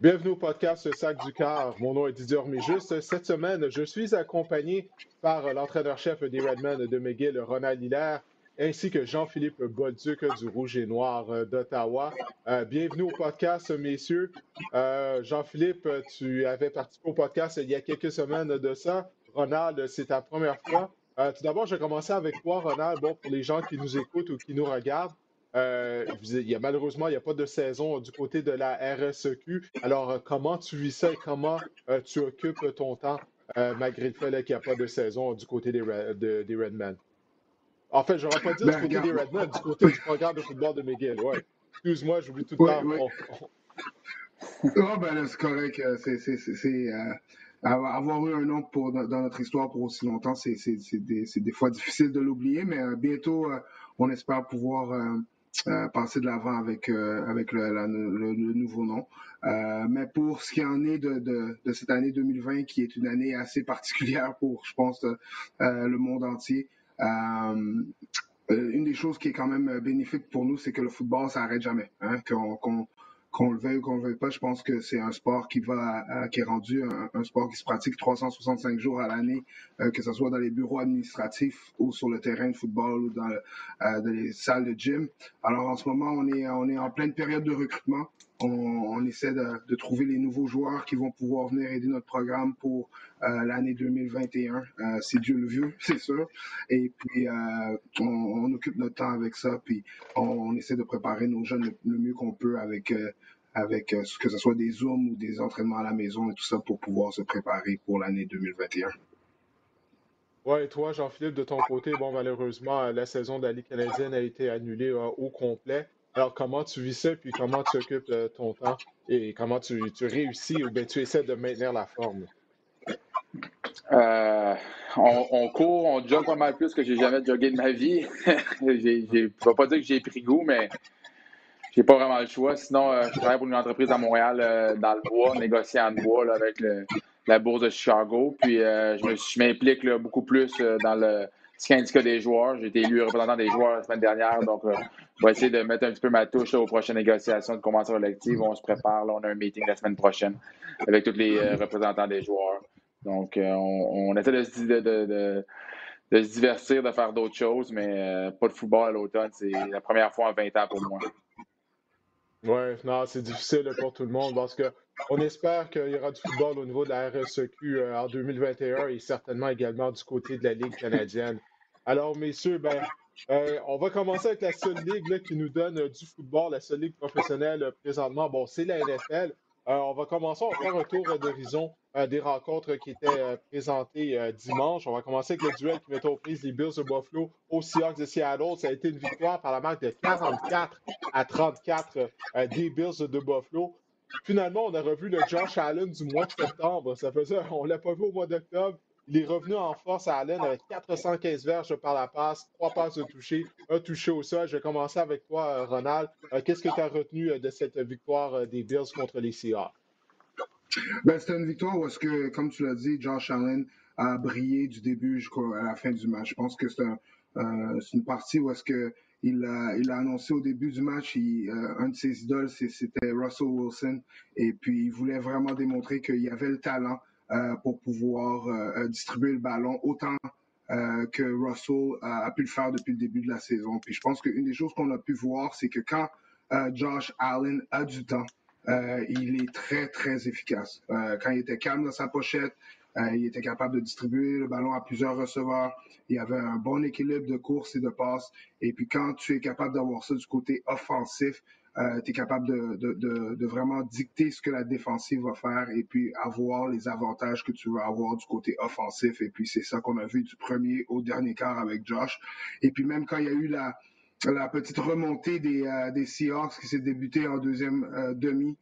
Bienvenue au podcast « Sac du cœur ». Mon nom est Didier Orméjuste. Cette semaine, je suis accompagné par l'entraîneur-chef des Redmen de McGill, Ronald Hilaire, ainsi que Jean-Philippe Bolduc du Rouge et Noir d'Ottawa. Bienvenue au podcast, messieurs. Jean-Philippe, tu avais participé au podcast il y a quelques semaines de ça. Ronald, c'est ta première fois. Tout d'abord, je vais commencer avec toi, Ronald. Bon, pour les gens qui nous écoutent ou qui nous regardent, malheureusement, il n'y a pas de saison du côté de la RSEQ. Alors, comment tu vis ça et comment tu occupes ton temps malgré le fait là, qu'il n'y a pas de saison du côté des Redmen? En fait, je ne vais pas dire du côté des Redmen, du côté du programme de football de McGill. Ouais. Excuse-moi, j'oublie tout le temps. Ouais. Ben là, c'est correct. Avoir eu un nom dans notre histoire pour aussi longtemps, c'est des fois difficile de l'oublier, mais bientôt, on espère pouvoir passer de l'avant avec le nouveau nom. Mais pour ce qui en est de cette année 2020, qui est une année assez particulière pour, je pense, le monde entier, une des choses qui est quand même bénéfique pour nous, c'est que le football, ça n'arrête jamais. Hein, qu'on le veuille ou qu'on le veuille pas, je pense que c'est un sport qui est rendu un sport qui se pratique 365 jours à l'année, que ce soit dans les bureaux administratifs ou sur le terrain de football ou dans les salles de gym. Alors en ce moment, on est en pleine période de recrutement. On essaie de trouver les nouveaux joueurs qui vont pouvoir venir aider notre programme pour l'année 2021, si Dieu le veut, c'est sûr. Et puis, on occupe notre temps avec ça, puis on essaie de préparer nos jeunes le mieux qu'on peut avec que ce soit des Zooms ou des entraînements à la maison et tout ça pour pouvoir se préparer pour l'année 2021. Ouais, et toi, Jean-Philippe, de ton côté, bon, malheureusement, la saison de la Ligue canadienne a été annulée au complet. Alors, comment tu vis ça, puis comment tu occupes ton temps et comment tu réussis ou bien tu essaies de maintenir la forme? On court, on jogue pas mal plus que j'ai jamais jogué de ma vie. Je ne vais pas dire que j'ai pris goût, mais j'ai pas vraiment le choix. Sinon, je travaille pour une entreprise à Montréal dans le bois, négociant en bois là, avec la bourse de Chicago. Puis, je m'implique là, beaucoup plus dans ce qu'indique des joueurs. J'ai été élu représentant des joueurs la semaine dernière, donc je vais essayer de mettre un petit peu ma touche là, aux prochaines négociations de convention collective. On se prépare, là, on a un meeting la semaine prochaine avec tous les représentants des joueurs. Donc, on essaie de se divertir, de faire d'autres choses, mais pas de football à l'automne. C'est la première fois en 20 ans pour moi. Oui, non, c'est difficile pour tout le monde parce qu'on espère qu'il y aura du football au niveau de la RSEQ en 2021 et certainement également du côté de la Ligue canadienne. Alors, messieurs, on va commencer avec la seule ligue là, qui nous donne du football, la seule ligue professionnelle présentement. Bon, c'est la NFL. On va commencer, on va faire un tour d'horizon des rencontres qui étaient présentées dimanche. On va commencer avec le duel qui mettait aux prises les Bills de Buffalo aux Seahawks de Seattle. Ça a été une victoire par la marque de 44-34 des Bills de Buffalo. Finalement, on a revu le Josh Allen du mois de septembre. Ça faisait, on ne l'a pas vu au mois d'octobre. Il est revenu en force à Allen avec 415 verges par la passe, 3 passes de toucher, un touché au sol. Je vais commencer avec toi, Ronald. Qu'est-ce que tu as retenu de cette victoire des Bills contre les Seahawks? Ben, c'était une victoire où est-ce que, comme tu l'as dit, Josh Allen a brillé du début jusqu'à la fin du match. Je pense que c'est une partie où est-ce que il a annoncé au début du match, un de ses idoles, c'était Russell Wilson. Et puis, il voulait vraiment démontrer qu'il y avait le talent pour pouvoir distribuer le ballon autant que Russell a pu le faire depuis le début de la saison. Puis je pense qu'une des choses qu'on a pu voir, c'est que quand Josh Allen a du temps, il est très, très efficace. Quand il était calme dans sa pochette, il était capable de distribuer le ballon à plusieurs receveurs. Il y avait un bon équilibre de course et de passe. Et puis quand tu es capable d'avoir ça du côté offensif, tu es capable de vraiment dicter ce que la défensive va faire et puis avoir les avantages que tu veux avoir du côté offensif. Et puis c'est ça qu'on a vu du premier au dernier quart avec Josh. Et puis même quand il y a eu la petite remontée des Seahawks qui s'est débutée en deuxième demi,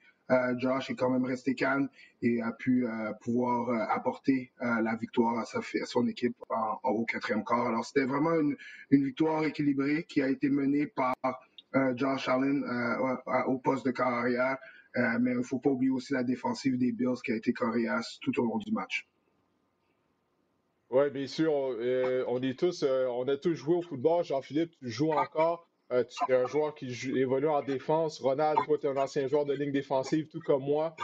Josh est quand même resté calme et a pu pouvoir apporter la victoire à son équipe au quatrième quart. Alors, c'était vraiment une victoire équilibrée qui a été menée par Josh Allen au poste de quart arrière, mais il ne faut pas oublier aussi la défensive des Bills qui a été coriace tout au long du match. Oui, bien sûr. On a tous joué au football. Jean-Philippe, tu joues encore. Tu es un joueur qui évolue en défense. Ronald, toi, tu es un ancien joueur de ligne défensive, tout comme moi.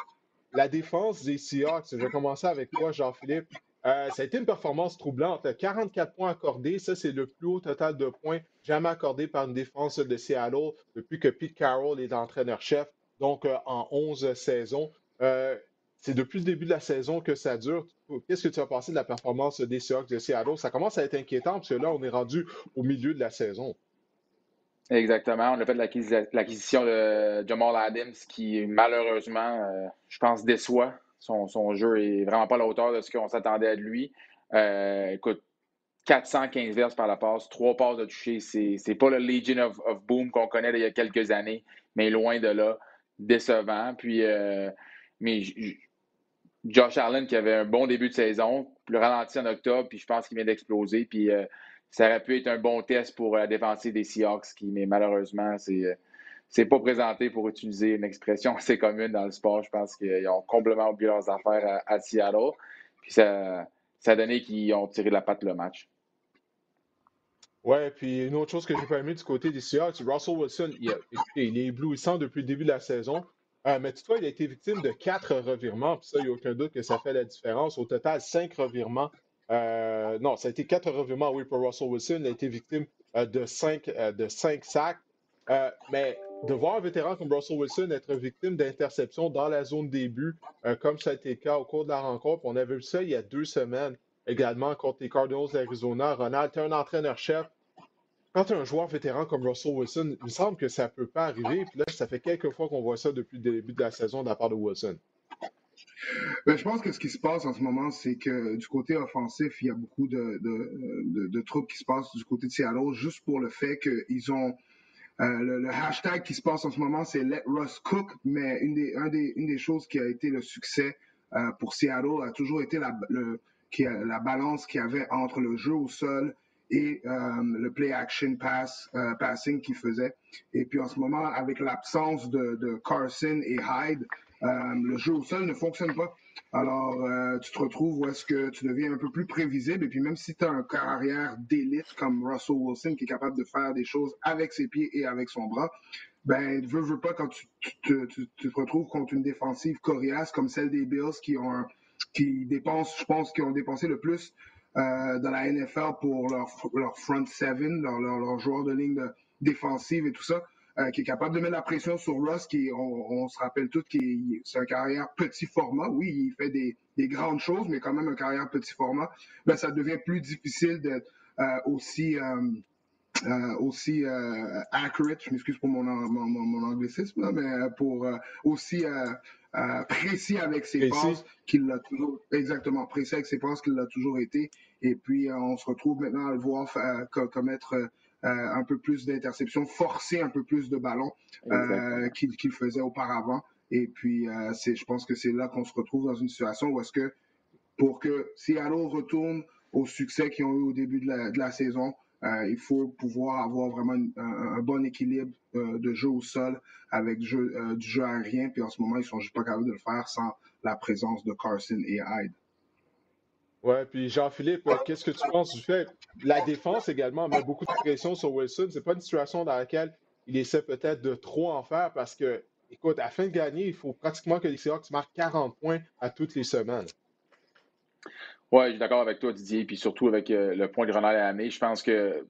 La défense des Seahawks, je vais commencer avec toi, Jean-Philippe. Ça a été une performance troublante. 44 points accordés, ça, c'est le plus haut total de points jamais accordé par une défense de Seattle depuis que Pete Carroll est entraîneur-chef, donc en 11 saisons. C'est depuis le début de la saison que ça dure. Qu'est-ce que tu as pensé de la performance des Seahawks de Seattle? Ça commence à être inquiétant parce que là, on est rendu au milieu de la saison. Exactement. On a fait l'acquisition de Jamal Adams qui, malheureusement, je pense, déçoit. Son jeu est vraiment pas à la hauteur de ce qu'on s'attendait à de lui. Écoute, 415 verges par la passe, 3 passes de toucher. C'est pas le Legion of Boom qu'on connaît il y a quelques années, mais loin de là, décevant. Puis, mais Josh Allen qui avait un bon début de saison, le ralentit en octobre, puis je pense qu'il vient d'exploser. Puis, ça aurait pu être un bon test pour la défensive des Seahawks, mais malheureusement, c'est pas présenté pour utiliser une expression assez commune dans le sport. Je pense qu'ils ont complètement oublié leurs affaires à Seattle. Puis ça a donné qu'ils ont tiré de la patte le match. Ouais, puis une autre chose que j'ai pas aimé du côté des Seahawks, Russell Wilson, il est éblouissant depuis le début de la saison. Mais toutefois, il a été victime de 4 revirements. Puis ça, il n'y a aucun doute que ça fait la différence. Au total, 5 revirements. Ça a été 4 revirements, oui, pour Russell Wilson. Il a été victime de cinq sacs. Mais de voir un vétéran comme Russell Wilson être victime d'interceptions dans la zone des buts, comme ça a été le cas au cours de la rencontre, on avait vu ça il y a 2 semaines également contre les Cardinals d'Arizona. Ronald, tu es un entraîneur-chef. Quand tu es un joueur vétéran comme Russell Wilson, il me semble que ça ne peut pas arriver. Puis là, ça fait quelques fois qu'on voit ça depuis le début de la saison de la part de Wilson. Ben, je pense que ce qui se passe en ce moment, c'est que du côté offensif, il y a beaucoup de troubles qui se passent du côté de Seattle, juste pour le fait qu'ils ont... le hashtag qui se passe en ce moment, c'est « Let Russ cook », mais une des choses qui a été le succès pour Seattle a toujours été la balance qu'il y avait entre le jeu au sol et le play-action passing qu'il faisait. Et puis en ce moment, avec l'absence de Carson et Hyde, le jeu au sol ne fonctionne pas. Alors, tu te retrouves où est-ce que tu deviens un peu plus prévisible. Et puis, même si tu as un carrière d'élite comme Russell Wilson qui est capable de faire des choses avec ses pieds et avec son bras, ben, veux pas, quand tu te retrouves contre une défensive coriace comme celle des Bills qui ont dépensé le plus dans la NFL pour leur front seven, leur joueur de ligne défensive et tout ça. Qui est capable de mettre la pression sur Russ, on se rappelle tous que c'est un carrière petit format. Oui, il fait des grandes choses, mais quand même un carrière petit format. Ben, ça devient plus difficile d'être aussi accurate, je m'excuse pour mon anglicisme, là, mais pour aussi précis avec ses passes qu'il l'a toujours été. Et puis, on se retrouve maintenant à le voir commettre... un peu plus d'interceptions, forcer un peu plus de ballons qu'il faisait auparavant. Et puis, je pense que c'est là qu'on se retrouve dans une situation où est-ce que, pour que Seattle retourne au succès qu'ils ont eu au début de la saison, il faut pouvoir avoir vraiment un bon équilibre de jeu au sol avec du jeu aérien. Puis en ce moment, ils ne sont juste pas capables de le faire sans la présence de Carson et Hyde. Oui, puis Jean-Philippe, qu'est-ce que tu penses du fait? La défense également met beaucoup de pression sur Wilson. Ce n'est pas une situation dans laquelle il essaie peut-être de trop en faire parce que, écoute, afin de gagner, il faut pratiquement que les Seahawks marquent 40 points à toutes les semaines. Oui, je suis d'accord avec toi, Didier, puis surtout avec le point de Ronald à amener. Je pense que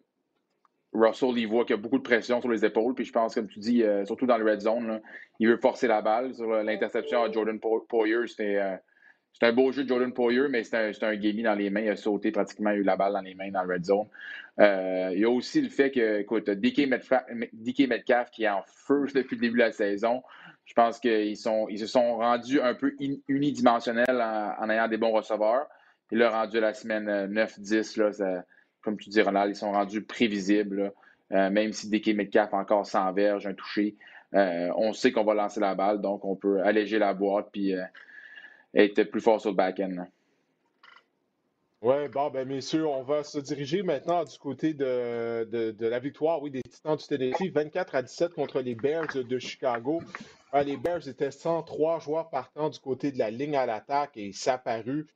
Russell, il voit qu'il y a beaucoup de pression sur les épaules, puis je pense, comme tu dis, surtout dans le red zone, là, il veut forcer la balle. Sur l'interception à Jordan Poyer, c'était... C'est un beau jeu de Jordan Poyer, mais c'est un gamey dans les mains. Il a sauté pratiquement, il a eu la balle dans les mains dans le red zone. Il y a aussi le fait que, écoute, DK Metcalf qui est en feu depuis le début de la saison. Je pense qu'ils se sont rendus un peu unidimensionnels en ayant des bons receveurs. Et là, rendu à la semaine 9-10, là, ça, comme tu dis, Ronald, ils sont rendus prévisibles. Là, même si DK Metcalf encore sans verge, un touché, on sait qu'on va lancer la balle, donc on peut alléger la boîte puis être plus fort sur le back-end. Oui, bon, bien, messieurs, on va se diriger maintenant du côté de la victoire, oui, des Titans du Tennessee, 24-17 contre les Bears de Chicago. Les Bears étaient 103 joueurs partant du côté de la ligne à l'attaque et ça parut.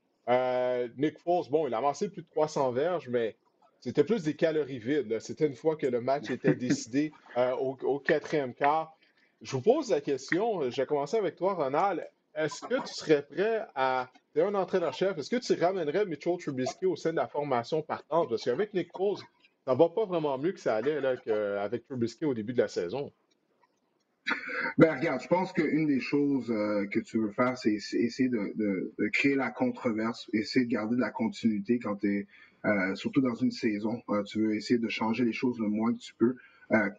Nick Foles, bon, il a amassé plus de 300 verges, mais c'était plus des calories vides. Là. C'était une fois que le match était décidé au quatrième quart. Je vous pose la question, je vais commencer avec toi, Ronald. Est-ce que tu serais prêt à... Tu es un entraîneur-chef. Est-ce que tu ramènerais Mitchell Trubisky au sein de la formation partante? Parce qu'avec Nick Foles, ça ne va pas vraiment mieux que ça allait là, avec Trubisky au début de la saison. Ben regarde, je pense qu'une des choses que tu veux faire, c'est essayer de créer la controverse, essayer de garder de la continuité quand tu es, surtout dans une saison, tu veux essayer de changer les choses le moins que tu peux.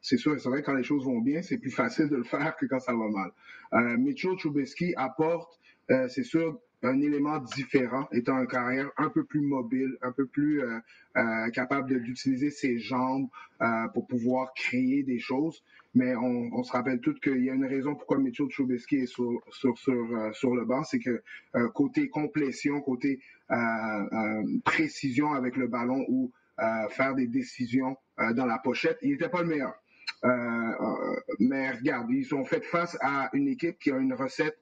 C'est sûr, c'est vrai que quand les choses vont bien, c'est plus facile de le faire que quand ça va mal. Mitchell Trubisky apporte, c'est sûr, un élément différent, étant un carrière un peu plus mobile, un peu plus capable d'utiliser ses jambes pour pouvoir créer des choses. Mais on se rappelle tous qu'il y a une raison pourquoi Mitchell Trubisky est sur le banc, c'est que côté complétion, côté précision avec le ballon ou faire des décisions dans la pochette, il n'était pas le meilleur. Mais regarde, ils ont fait face à une équipe qui a une recette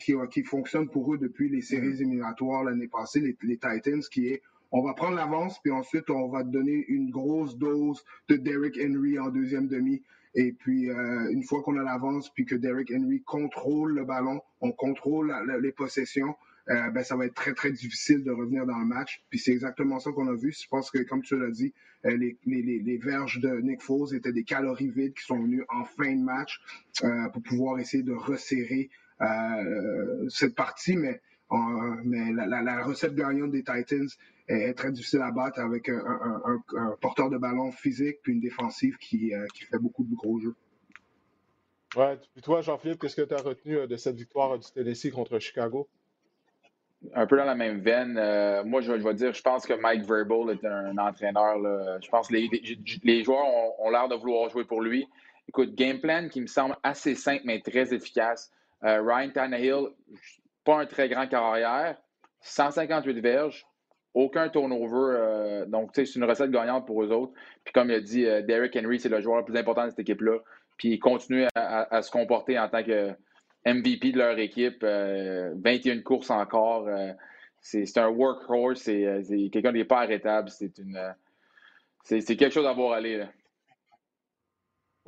qui fonctionne pour eux depuis les séries éliminatoires l'année passée, les Titans, qui est on va prendre l'avance, puis ensuite on va te donner une grosse dose de Derrick Henry en deuxième demi. Et puis, une fois qu'on a l'avance, puis que Derrick Henry contrôle le ballon, on contrôle les possessions, ben ça va être très, très difficile de revenir dans le match. Puis c'est exactement ça qu'on a vu. Je pense que, comme tu l'as dit, les verges de Nick Foles étaient des calories vides qui sont venues en fin de match pour pouvoir essayer de resserrer cette partie. Mais la recette gagnante des Titans est très difficile à battre avec un porteur de ballon physique puis une défensive qui fait beaucoup de gros jeux. Ouais, puis toi, Jean-Philippe, qu'est-ce que tu as retenu de cette victoire du Tennessee contre Chicago? Un peu dans la même veine. Moi, je vais dire, je pense que Mike Vrabel est un entraîneur. Là. Je pense que les joueurs ont l'air de vouloir jouer pour lui. Écoute, game plan qui me semble assez simple, mais très efficace. Ryan Tannehill, pas un très grand carrière, 158 verges, aucun turnover. Donc, tu sais, c'est une recette gagnante pour eux autres. Puis comme il a dit, Derrick Henry, c'est le joueur le plus important de cette équipe-là. Puis il continue à se comporter en tant que MVP de leur équipe. 21 courses encore. C'est un workhorse. C'est quelqu'un qui n'est pas arrêtable. C'est quelque chose à voir aller, là.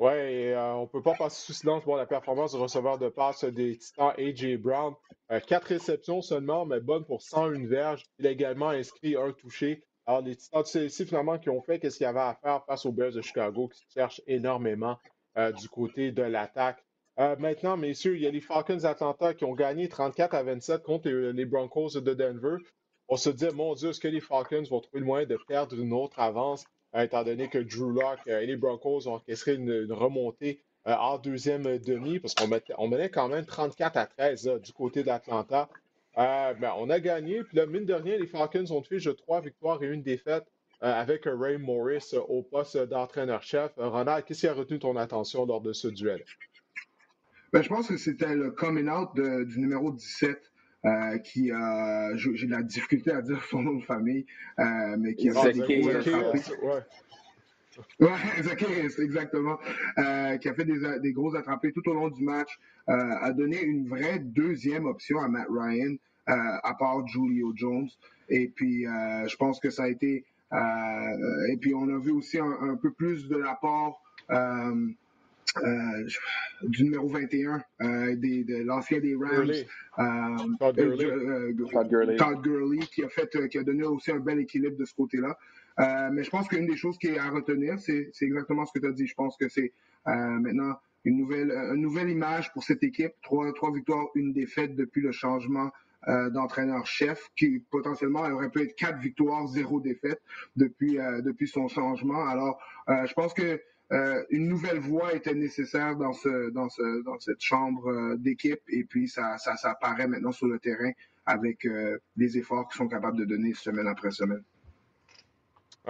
Oui, on ne peut pas passer sous silence pour la performance du receveur de passe des Titans, A.J. Brown. 4 réceptions seulement, mais bonne pour 101 verges. Il a également inscrit un touché. Alors, les Titans du Tennessee, finalement, qui ont fait ce qu'il y avait à faire face aux Bears de Chicago, qui cherchent énormément du côté de l'attaque. Maintenant, messieurs, il y a les Falcons Atlanta qui ont gagné 34-27 contre les Broncos de Denver. On se dit, mon Dieu, est-ce que les Falcons vont trouver le moyen de perdre une autre avance? Étant donné que Drew Lock et les Broncos ont orchestré une remontée en deuxième demi, parce qu'on menait quand même 34-13 là, du côté d'Atlanta. On a gagné, puis là, mine de rien, les Falcons ont fait 3 victoires et une défaite avec Ray Morris au poste d'entraîneur-chef. Ronald, qu'est-ce qui a retenu ton attention lors de ce duel? Ben, je pense que c'était le coming out du numéro 17. Qui a... J'ai de la difficulté à dire son nom de famille, mais qui a... Exactement. Qui a fait des gros attrapés tout au long du match, a donné une vraie deuxième option à Matt Ryan, à part Julio Jones. Et puis, je pense que ça a été... et puis, on a vu aussi un peu plus de l'apport... du numéro 21, de l'ancien des Rams, Todd Gurley, qui a donné aussi un bel équilibre de ce côté-là. Mais je pense qu'une des choses qui est à retenir, c'est exactement ce que tu as dit. Je pense que c'est maintenant une nouvelle image pour cette équipe. 3 victoires, 1 défaite depuis le changement d'entraîneur-chef qui potentiellement aurait pu être 4 victoires, 0 défaite depuis son changement. Alors, je pense que une nouvelle voix était nécessaire dans cette chambre d'équipe, et puis ça apparaît maintenant sur le terrain avec les efforts qu'ils sont capables de donner semaine après semaine.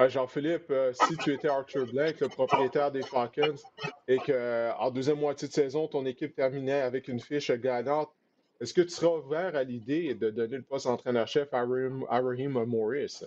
Jean-Philippe, si tu étais Arthur Blank, le propriétaire des Falcons, et qu'en deuxième moitié de saison, ton équipe terminait avec une fiche gagnante, est-ce que tu seras ouvert à l'idée de donner le poste d'entraîneur-chef à Raheem Morris?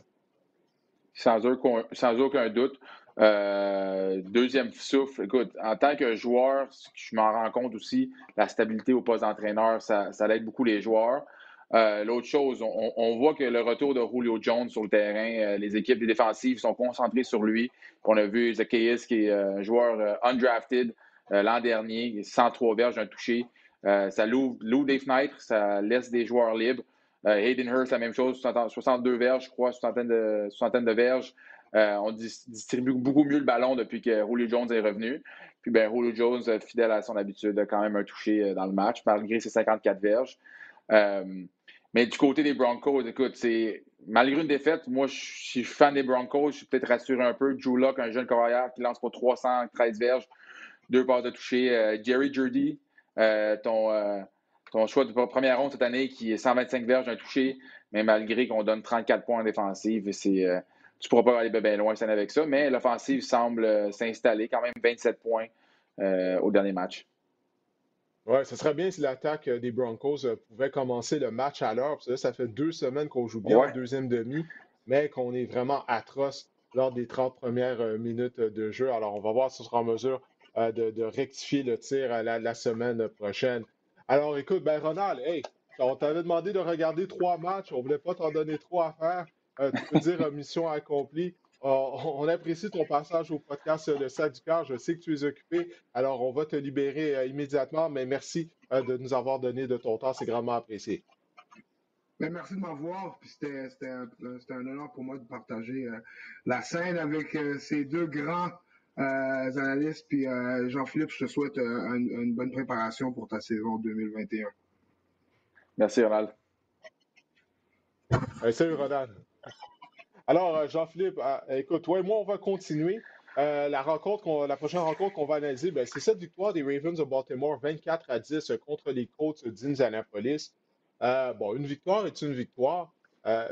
Sans aucun doute. Deuxième souffle. Écoute, en tant que joueur, je m'en rends compte aussi, la stabilité au poste d'entraîneur, ça aide beaucoup les joueurs. L'autre chose, on voit que le retour de Julio Jones sur le terrain, les équipes des défensives sont concentrées sur lui. On a vu Zacchaeus, qui est un joueur undrafted l'an dernier, 103 verges, un touché. Ça l'ouvre des fenêtres, ça laisse des joueurs libres. Hayden Hurst, la même chose, 62 verges, je crois, soixantaine de verges. On distribue beaucoup mieux le ballon depuis que Julio Jones est revenu. Puis bien, Julio Jones, fidèle à son habitude, a quand même un touché dans le match, malgré ses 54 verges. Mais du côté des Broncos, écoute, malgré une défaite, moi, je suis fan des Broncos. Je suis peut-être rassuré un peu. Drew Lock, un jeune carrière qui lance pour 313 verges, 2 passes de toucher. Jerry Jeudy, ton choix de première ronde cette année, qui est 125 verges, un touché. Mais malgré qu'on donne 34 points en défensive, tu ne pourras pas aller bien loin cette année avec ça. Mais l'offensive semble s'installer, quand même 27 points au dernier match. Oui, ce serait bien si l'attaque des Broncos pouvait commencer le match à l'heure. Ça fait 2 semaines qu'on joue bien en deuxième demi, mais qu'on est vraiment atroce lors des 30 premières minutes de jeu. Alors, on va voir si on sera en mesure de rectifier le tir à la semaine prochaine. Alors, écoute, Ronald, on t'avait demandé de regarder 3 matchs. On ne voulait pas t'en donner 3 à faire. Tu peux dire mission accomplie. On apprécie ton passage au podcast Le Sac du Cœur. Je sais que tu es occupé, alors on va te libérer immédiatement, mais merci de nous avoir donné de ton temps. C'est grandement apprécié. Bien, merci de m'avoir. Puis c'était un honneur pour moi de partager la scène avec ces 2 grands analystes. Puis Jean-Philippe, je te souhaite une bonne préparation pour ta saison 2021. Merci, Ronald. Salut, Ronald. Alors, Jean-Philippe, écoute, toi et moi, on va continuer. La prochaine rencontre qu'on va analyser, c'est cette victoire des Ravens de Baltimore, 24-10 contre les Colts d'Indianapolis. Une victoire est une victoire,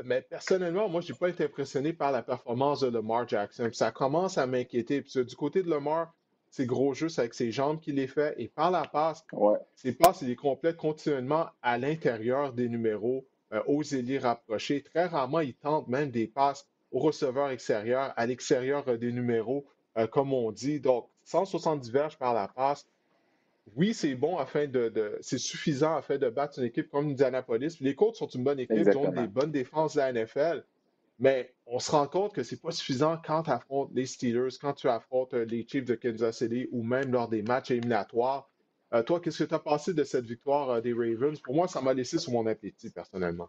mais personnellement, moi, je n'ai pas été impressionné par la performance de Lamar Jackson. Puis ça commence à m'inquiéter. Puis du côté de Lamar, c'est gros jeu, c'est avec ses jambes qu'il les fait. Et par la passe, ses passes, il les complète continuellement à l'intérieur des numéros, aux ailiers rapprochés. Très rarement, il tente même des passes aux receveurs extérieurs, à l'extérieur des numéros, comme on dit. Donc, 170 verges par la passe. Oui, c'est bon afin c'est suffisant afin de battre une équipe comme Indianapolis. Les Colts sont une bonne équipe, Exactement. Ils ont des bonnes défenses de la NFL, mais on se rend compte que c'est pas suffisant quand tu affrontes les Steelers, quand tu affrontes les Chiefs de Kansas City ou même lors des matchs éliminatoires. Toi, qu'est-ce que tu as pensé de cette victoire des Ravens? Pour moi, ça m'a laissé sur mon appétit, personnellement.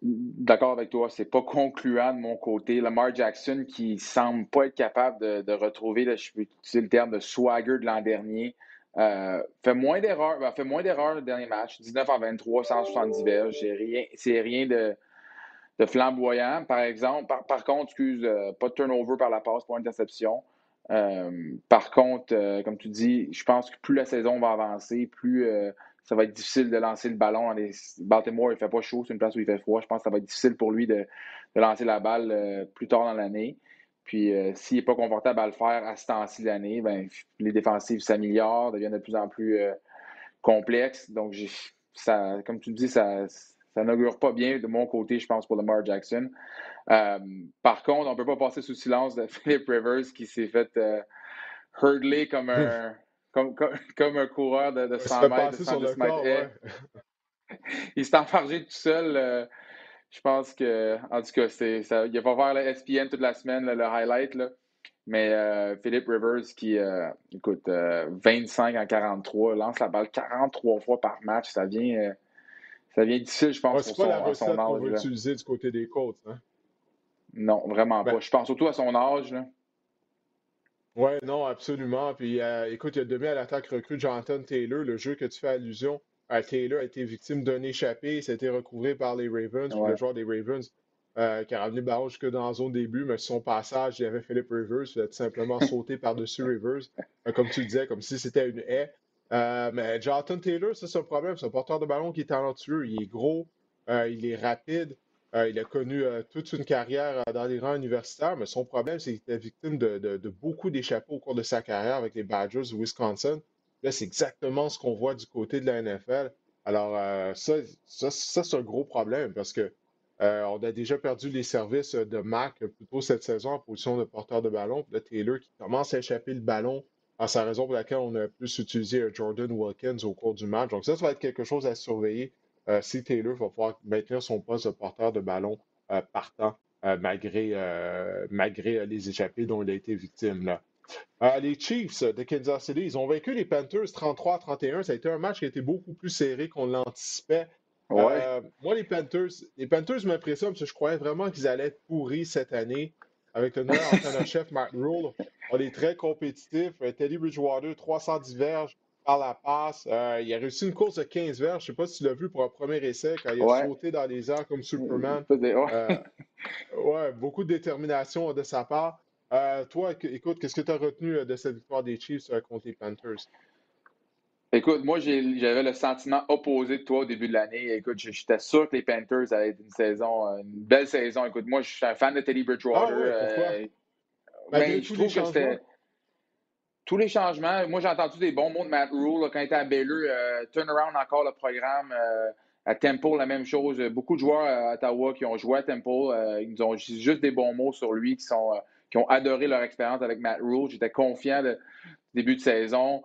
D'accord avec toi. C'est pas concluant de mon côté. Lamar Jackson, qui semble pas être capable de retrouver, je peux utiliser le terme de swagger de l'an dernier, fait moins d'erreurs le dernier match. 19 en 23, 170 verges. C'est rien de flamboyant, par exemple. Par contre, pas de turnover par la passe pour interception. Par contre, comme tu dis, je pense que plus la saison va avancer, plus ça va être difficile de lancer le ballon. Baltimore, il ne fait pas chaud, c'est une place où il fait froid. Je pense que ça va être difficile pour lui de lancer la balle plus tard dans l'année. Puis s'il n'est pas confortable à le faire à ce temps-ci de l'année, les défensives s'améliorent, deviennent de plus en plus complexes. Donc, comme tu dis, ça n'augure pas bien de mon côté, je pense, pour Lamar Jackson. Par contre, on ne peut pas passer sous silence de Philip Rivers qui s'est fait hurdler comme un coureur de 100 mètres, de 110 mètres. Il s'est enfargé tout seul. Je pense que, en tout cas, il va voir le SPN toute la semaine, le highlight. Là. Mais Philip Rivers qui, 25 en 43, lance la balle 43 fois par match. Ça vient difficile, je pense, pour son âge. C'est pas la recette qu'on veut utiliser du côté des Colts, hein? Non, vraiment pas. Je pense surtout à son âge, là. Oui, non, absolument. Puis, écoute, il y a demi à l'attaque recrue Jonathan Taylor, le jeu que tu fais allusion. Taylor a été victime d'un échappé. Il s'était recouvré par les Ravens, ou le joueur des Ravens, qui a ramené le ballon jusque dans la zone début, mais sur son passage, il y avait Philip Rivers. Il a tout simplement sauté par-dessus Rivers, comme tu le disais, comme si c'était une haie. Mais Jonathan Taylor, ça, c'est un problème. C'est un porteur de ballon qui est talentueux. Il est gros, il est rapide. Il a connu toute une carrière dans les rangs universitaires, mais son problème, c'est qu'il était victime de beaucoup d'échappées au cours de sa carrière avec les Badgers du Wisconsin. Là, c'est exactement ce qu'on voit du côté de la NFL. Alors, ça, c'est un gros problème parce que on a déjà perdu les services de Mac plus tôt cette saison en position de porteur de ballon. Puis là, Taylor qui commence à échapper le ballon, c'est la raison pour laquelle on a plus utilisé Jordan Wilkins au cours du match. Donc ça va être quelque chose à surveiller. Si Taylor va pouvoir maintenir son poste de porteur de ballon partant malgré les échappées dont il a été victime. Là. Les Chiefs de Kansas City, ils ont vaincu les Panthers 33-31. Ça a été un match qui a été beaucoup plus serré qu'on l'anticipait. Ouais. Moi, les Panthers m'impressionnent parce que je croyais vraiment qu'ils allaient être pourris cette année. Avec le nouvel entraîneur-chef Matt Rule, on est très compétitif. Teddy Bridgewater, 310 verges par la passe. Il a réussi une course de 15 verges. Je ne sais pas si tu l'as vu pour un premier essai quand il a sauté dans les airs comme Superman. Beaucoup de détermination de sa part. Toi, écoute, qu'est-ce que tu as retenu de cette victoire des Chiefs contre les Panthers? Écoute, moi, j'avais le sentiment opposé de toi au début de l'année. Écoute, j'étais sûr que les Panthers allaient être une belle saison. Écoute, moi, je suis un fan de Teddy Bridgewater. Ah oui, pourquoi? Ben, je trouve que c'était... Tous les changements. Moi, j'ai entendu des bons mots de Matt Rule quand il était à Baylor. Turnaround encore le programme. À Temple, la même chose. Beaucoup de joueurs à Ottawa qui ont joué à Temple, ils nous ont juste des bons mots sur lui, qui ont adoré leur expérience avec Matt Rule. J'étais confiant de début de saison.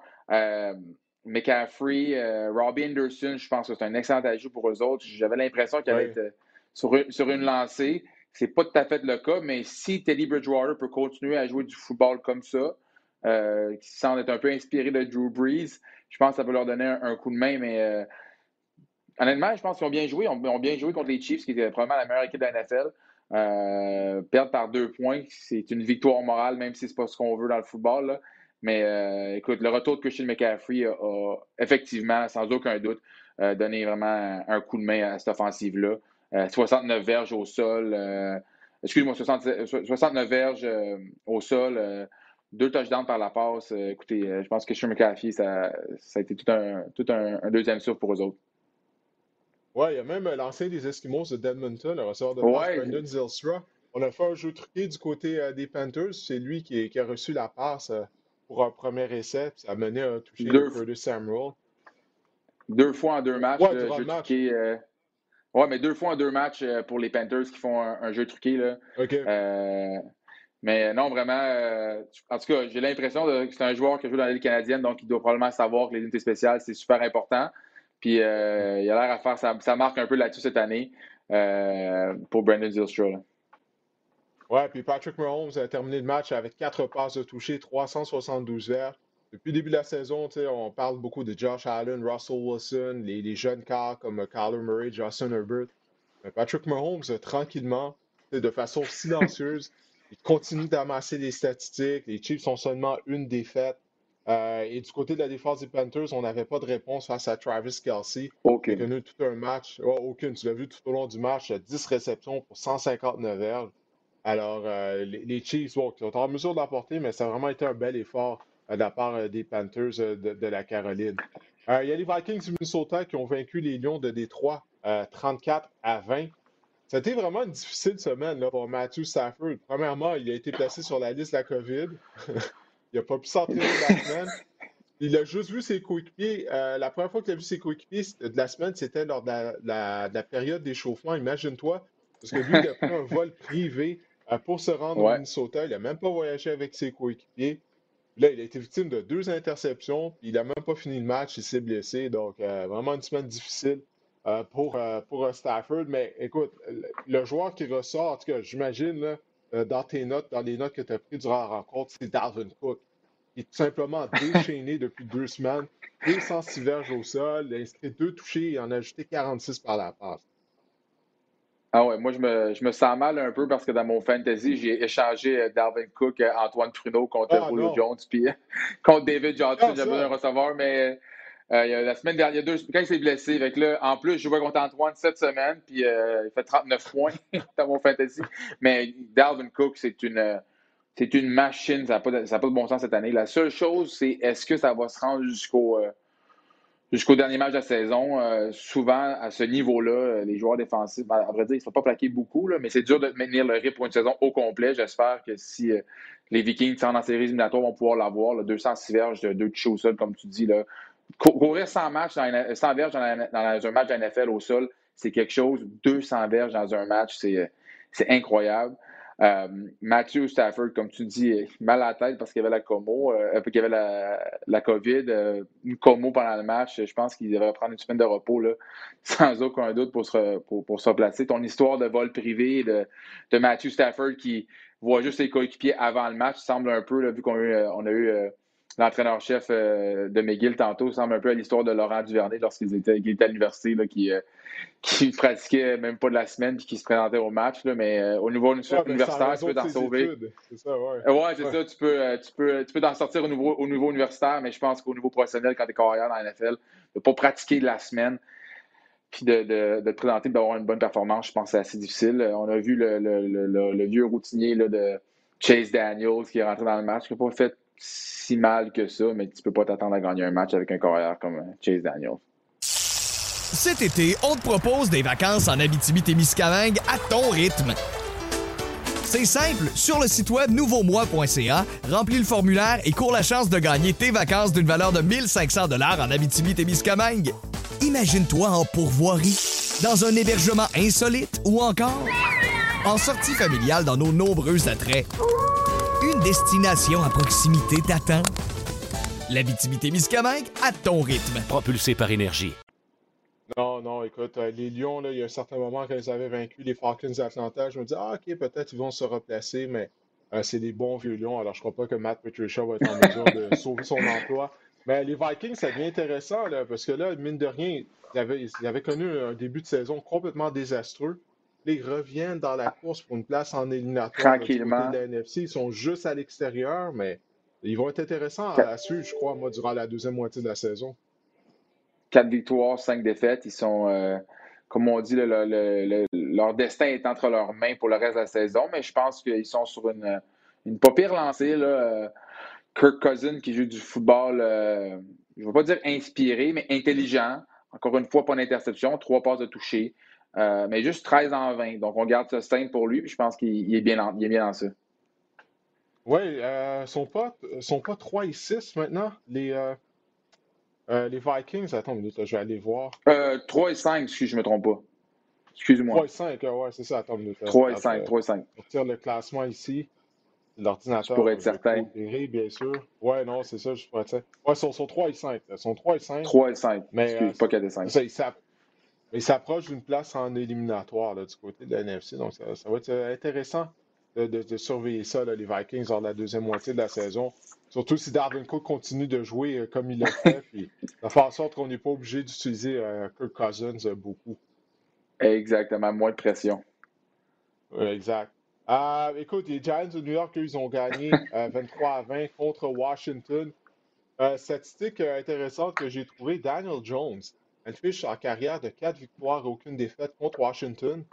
McCaffrey, Robbie Anderson, je pense que c'est un excellent ajout pour eux autres. J'avais l'impression qu'il allait être sur une lancée. C'est pas tout à fait le cas, mais si Teddy Bridgewater peut continuer à jouer du football comme ça, qui semble être un peu inspiré de Drew Brees, je pense que ça peut leur donner un coup de main. Mais honnêtement, je pense qu'ils ont bien joué. Ils ont bien joué contre les Chiefs, qui étaient probablement la meilleure équipe de la NFL. Perdre par 2 points, c'est une victoire morale, même si c'est pas ce qu'on veut dans le football, là. Mais écoute, le retour de Christian McCaffrey a effectivement, sans aucun doute, donné vraiment un coup de main à cette offensive-là. 69 verges au sol. 69 verges au sol. 2 touchdowns par la passe. Écoutez, je pense que Christian McCaffrey, ça a été tout un deuxième souffle pour eux autres. Oui, il y a même l'ancien des Esquimaux de Edmonton, le receveur de passe, Brandon Zylstra. On a fait un jeu truqué du côté des Panthers. C'est lui qui a reçu la passe pour un premier essai, ça a mené à un toucher de Sam Rule. 2 fois en 2 matchs. Oui, mais 2 fois en 2 matchs pour les Panthers qui font un jeu truqué. Là. Okay. Mais non, vraiment, en tout cas, j'ai l'impression que c'est un joueur qui joue dans la Ligue canadienne, donc il doit probablement savoir que les unités spéciales, c'est super important. Puis il a l'air à faire sa marque un peu là-dessus cette année pour Brandon Zylstra. Oui, puis Patrick Mahomes a terminé le match avec 4 passes de toucher, 372 verges. Depuis le début de la saison, on parle beaucoup de Josh Allen, Russell Wilson, les jeunes corps comme Kyler Murray, Justin Herbert. Mais Patrick Mahomes, tranquillement, de façon silencieuse, il continue d'amasser les statistiques. Les Chiefs ont seulement une défaite. Et du côté de la défense des Panthers, on n'avait pas de réponse face à Travis Kelce. Aucune. Il a connu tout un match. Oh, aucune. Tu l'as vu tout au long du match. 10 réceptions pour 159 verges. Alors, les Chiefs sont en mesure d'emporter, mais ça a vraiment été un bel effort de la part des Panthers de la Caroline. Il y a les Vikings du Minnesota qui ont vaincu les Lions de Détroit 34-20. C'était vraiment une difficile semaine là, pour Matthew Stafford. Premièrement, il a été placé sur la liste de la COVID. Il n'a pas pu s'entraîner la semaine. Il a juste vu ses coéquipiers. La première fois qu'il a vu ses coéquipiers de la semaine, c'était lors de la période d'échauffement. Imagine-toi, parce que lui, il a pris un vol privé pour se rendre au Minnesota. Il n'a même pas voyagé avec ses coéquipiers. Là, il a été victime de 2 interceptions. Il n'a même pas fini le match. Il s'est blessé. Donc, vraiment une semaine difficile pour Stafford. Mais écoute, le joueur qui ressort, en tout cas, j'imagine, là, dans les notes que tu as prises durant la rencontre, c'est Dalvin Cook. Il est tout simplement déchaîné depuis 2 semaines. 206 verges au sol. Il a inscrit 2 touchés et en a ajouté 46 par la passe. Ah ouais, moi, je me sens mal un peu parce que dans mon fantasy, j'ai échangé Dalvin Cook, Antoine Trudeau contre Julio Jones, puis contre David Johnson, j'avais un receveur, mais La semaine dernière, quand il s'est blessé, avec là, en plus, je jouais contre Antoine cette semaine, puis il fait 39 points dans mon fantasy. Mais Dalvin Cook, c'est une machine, ça n'a pas de bon sens cette année. La seule chose, c'est est-ce que ça va se rendre jusqu'au dernier match de la saison? Souvent, à ce niveau-là, les joueurs défensifs, à vrai dire, ils ne sont pas plaqués beaucoup, là, mais c'est dur de maintenir le rythme pour une saison au complet. J'espère que si les Vikings sont en séries éliminatoires, vont pouvoir l'avoir. 206 verges, 2 touches au sol, comme tu dis. Là. Courir 100 verges dans un match de NFL au sol, c'est quelque chose. 200 verges dans un match, c'est incroyable. Matthew Stafford, comme tu dis, mal à la tête parce qu'il y avait la COVID, une como pendant le match. Je pense qu'il devrait prendre une semaine de repos, là, sans aucun doute, pour se replacer. Ton histoire de vol privé de Matthew Stafford qui voit juste ses coéquipiers avant le match semble un peu, là, vu qu'on a eu l'entraîneur-chef de McGill tantôt, semble un peu à l'histoire de Laurent Duvernay lorsqu'il était à l'université, là, qui pratiquait même pas de la semaine et qui se présentait au match. Là, mais au niveau universitaire, tu peux t'en sauver. C'est ça, ouais. Oui, c'est ça. Tu peux t'en sortir au niveau universitaire, mais je pense qu'au niveau professionnel, quand tu es carrière dans la NFL, de pas pratiquer de la semaine puis de te présenter et d'avoir une bonne performance, je pense que c'est assez difficile. On a vu le vieux routinier là, de Chase Daniels qui est rentré dans le match, qui n'a pas fait si mal que ça, mais tu peux pas t'attendre à gagner un match avec un carrière comme Chase Daniels. Cet été, on te propose des vacances en Abitibi-Témiscamingue à ton rythme. C'est simple, sur le site web nouveaumoi.ca, remplis le formulaire et cours la chance de gagner tes vacances d'une valeur de 1 500 $ en Abitibi-Témiscamingue. Imagine-toi en pourvoirie, dans un hébergement insolite ou encore en sortie familiale dans nos nombreux attraits. Une destination à proximité t'attend. L'Abitibi-Témiscamingue à ton rythme. Propulsé par énergie. Non, écoute, les Lions, là, il y a un certain moment quand ils avaient vaincu les Falcons d'Atlanta, je me dis, OK, peut-être ils vont se replacer, mais c'est des bons vieux Lions, alors je crois pas que Matt Patricia va être en mesure de sauver son emploi. Mais les Vikings, ça devient intéressant, là, parce que là, mine de rien, ils avaient connu un début de saison complètement désastreux. Ils reviennent dans la course pour une place en éliminatoire. Tranquillement. De la NFC. Ils sont juste à l'extérieur, mais ils vont être intéressants à suivre, je crois, moi, durant la deuxième moitié de la saison. 4 victoires, 5 défaites. Ils sont, comme on dit, leur destin est entre leurs mains pour le reste de la saison, mais je pense qu'ils sont sur une pas pire lancée. Là. Kirk Cousins qui joue du football, je ne vais pas dire inspiré, mais intelligent. Encore une fois, pas d'interception, 3 passes de toucher. Mais juste 13 en 20. Donc, on garde ce stain pour lui. Je pense qu'il est bien dans ça. Oui, sont pas 3 et 6 maintenant. Les Vikings, attends une minute, je vais aller voir. 3 et 5, si je ne me trompe pas. Excuse-moi. 3 et 5, ouais, c'est ça, attends une minute. 3 et 5. On tire le classement ici. L'ordinateur. Pour être certain. Coopérer, bien sûr. Ouais, non, c'est ça, je pourrais être certain. Ouais, ils sont 3 et 5. Ils sont 3 et 5. 3 et 5. Mais excuse, pas 4 et 5. Ça, ils savent. Il s'approche d'une place en éliminatoire là, du côté de la NFC, donc ça va être intéressant de surveiller ça, là, les Vikings, lors de la deuxième moitié de la saison. Surtout si Dalvin Cook continue de jouer comme il l'a fait, puis de faire en sorte qu'on n'est pas obligé d'utiliser Kirk Cousins beaucoup. Exactement, moins de pression. Exact. Écoute, les Giants de New York, ils ont gagné 23-20 contre Washington. Statistique intéressante que j'ai trouvée, Daniel Jones. Elle fiche en carrière de 4 victoires et aucune défaite contre Washington,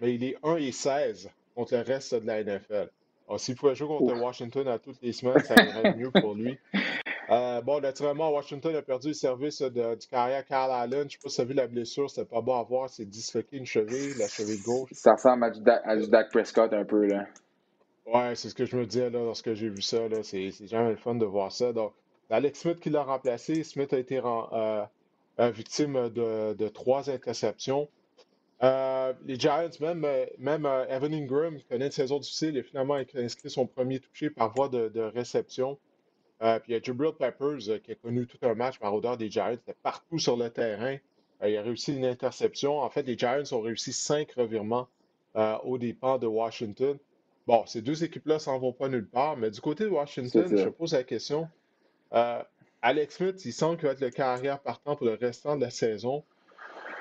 mais il est 1 et 16 contre le reste de la NFL. Alors, s'il pouvait jouer contre Washington à toutes les semaines, ça irait mieux pour lui. Bon, naturellement, Washington a perdu le service du carrière Kyle Allen. Je ne sais pas si tu as vu la blessure, c'était pas bon à voir. C'est disloqué une cheville, la cheville gauche. Ça ressemble à du Dak Prescott un peu, là. Ouais, c'est ce que je me disais là, lorsque j'ai vu ça. Là, c'est jamais le fun de voir ça. Donc, Alex Smith qui l'a remplacé. Smith a été victime de 3 interceptions. Les Giants, même Evan Ingram, qui connaît une saison difficile, et finalement a inscrit son premier touché par voie de réception. Puis il y a Jabril Peppers qui a connu tout un match maraudeur des Giants. C'était partout sur le terrain. Il a réussi une interception. En fait, les Giants ont réussi 5 revirements aux dépens de Washington. Bon, ces deux équipes-là s'en vont pas nulle part, mais du côté de Washington, je pose la question... Alex Smith, il semble qu'il va être le carrière partant pour le restant de la saison.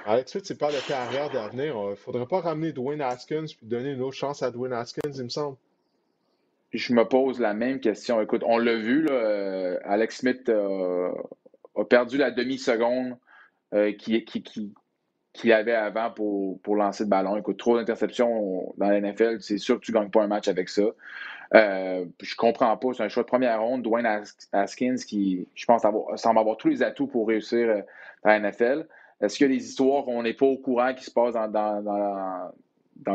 Alex Smith, c'est pas le carrière d'avenir. Il ne faudrait pas ramener Dwayne Haskins puis donner une autre chance à Dwayne Haskins, il me semble. Je me pose la même question. Écoute, on l'a vu, là, Alex Smith a perdu la demi-seconde qu'il avait avant pour lancer le ballon. Écoute, trop d'interceptions dans la NFL, c'est sûr que tu ne gagnes pas un match avec ça. Je comprends pas, c'est un choix de première ronde, Dwayne Haskins, qui, je pense, semble avoir tous les atouts pour réussir dans la NFL. Est-ce qu'il y a des histoires qu'on n'est pas au courant qui se passent dans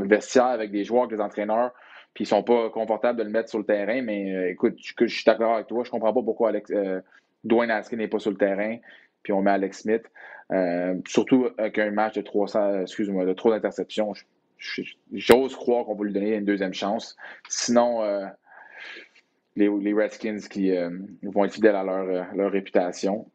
le vestiaire avec des joueurs, avec des entraîneurs, puis ils sont pas confortables de le mettre sur le terrain? Mais écoute, je suis d'accord avec toi, je comprends pas pourquoi Dwayne Haskins n'est pas sur le terrain, puis on met Alex Smith. Surtout avec un match de trop d'interceptions. J'ose croire qu'on peut lui donner une deuxième chance. Sinon, les Redskins qui vont être fidèles à leur réputation.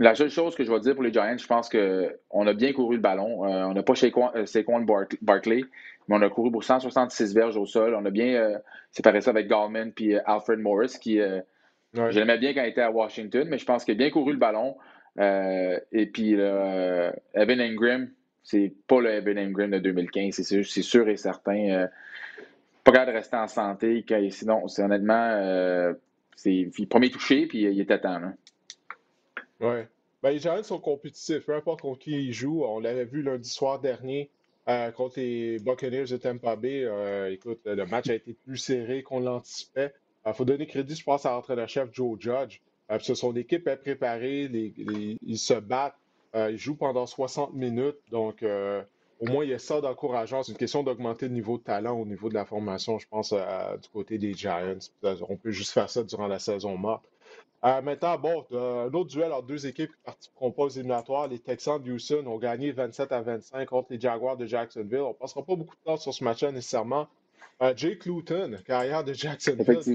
La seule chose que je vais dire pour les Giants, je pense qu'on a bien couru le ballon. On n'a pas Saquon Barkley, mais on a couru pour 166 verges au sol. On a bien séparé ça avec Gallman puis Alfred Morris, qui ouais. Je l'aimais bien quand il était à Washington, mais je pense qu'il a bien couru le ballon. Et puis, Evan Engram, c'est pas le Evan Engram de 2015, c'est sûr et certain. Pas capable de rester en santé, sinon, c'est honnêtement, c'est le premier touché, puis il était temps. Là. Ouais. Ben, les Giants sont compétitifs, peu importe contre qui ils jouent. On l'avait vu lundi soir dernier contre les Buccaneers de Tampa Bay. Écoute, le match a été plus serré qu'on l'anticipait. Faut donner crédit, je pense, à l'entraîneur-chef Joe Judge. Son équipe est préparée, ils se battent, ils jouent pendant 60 minutes. Donc, au moins, il y a ça d'encourageant. C'est une question d'augmenter le niveau de talent au niveau de la formation, je pense, du côté des Giants. On peut juste faire ça durant la saison morte. Maintenant, un autre duel entre deux équipes qui participeront pas aux éliminatoires. Les Texans de Houston ont gagné 27-25 contre les Jaguars de Jacksonville. On ne passera pas beaucoup de temps sur ce match-là nécessairement. Jay Clouten, carrière de Jacksonville,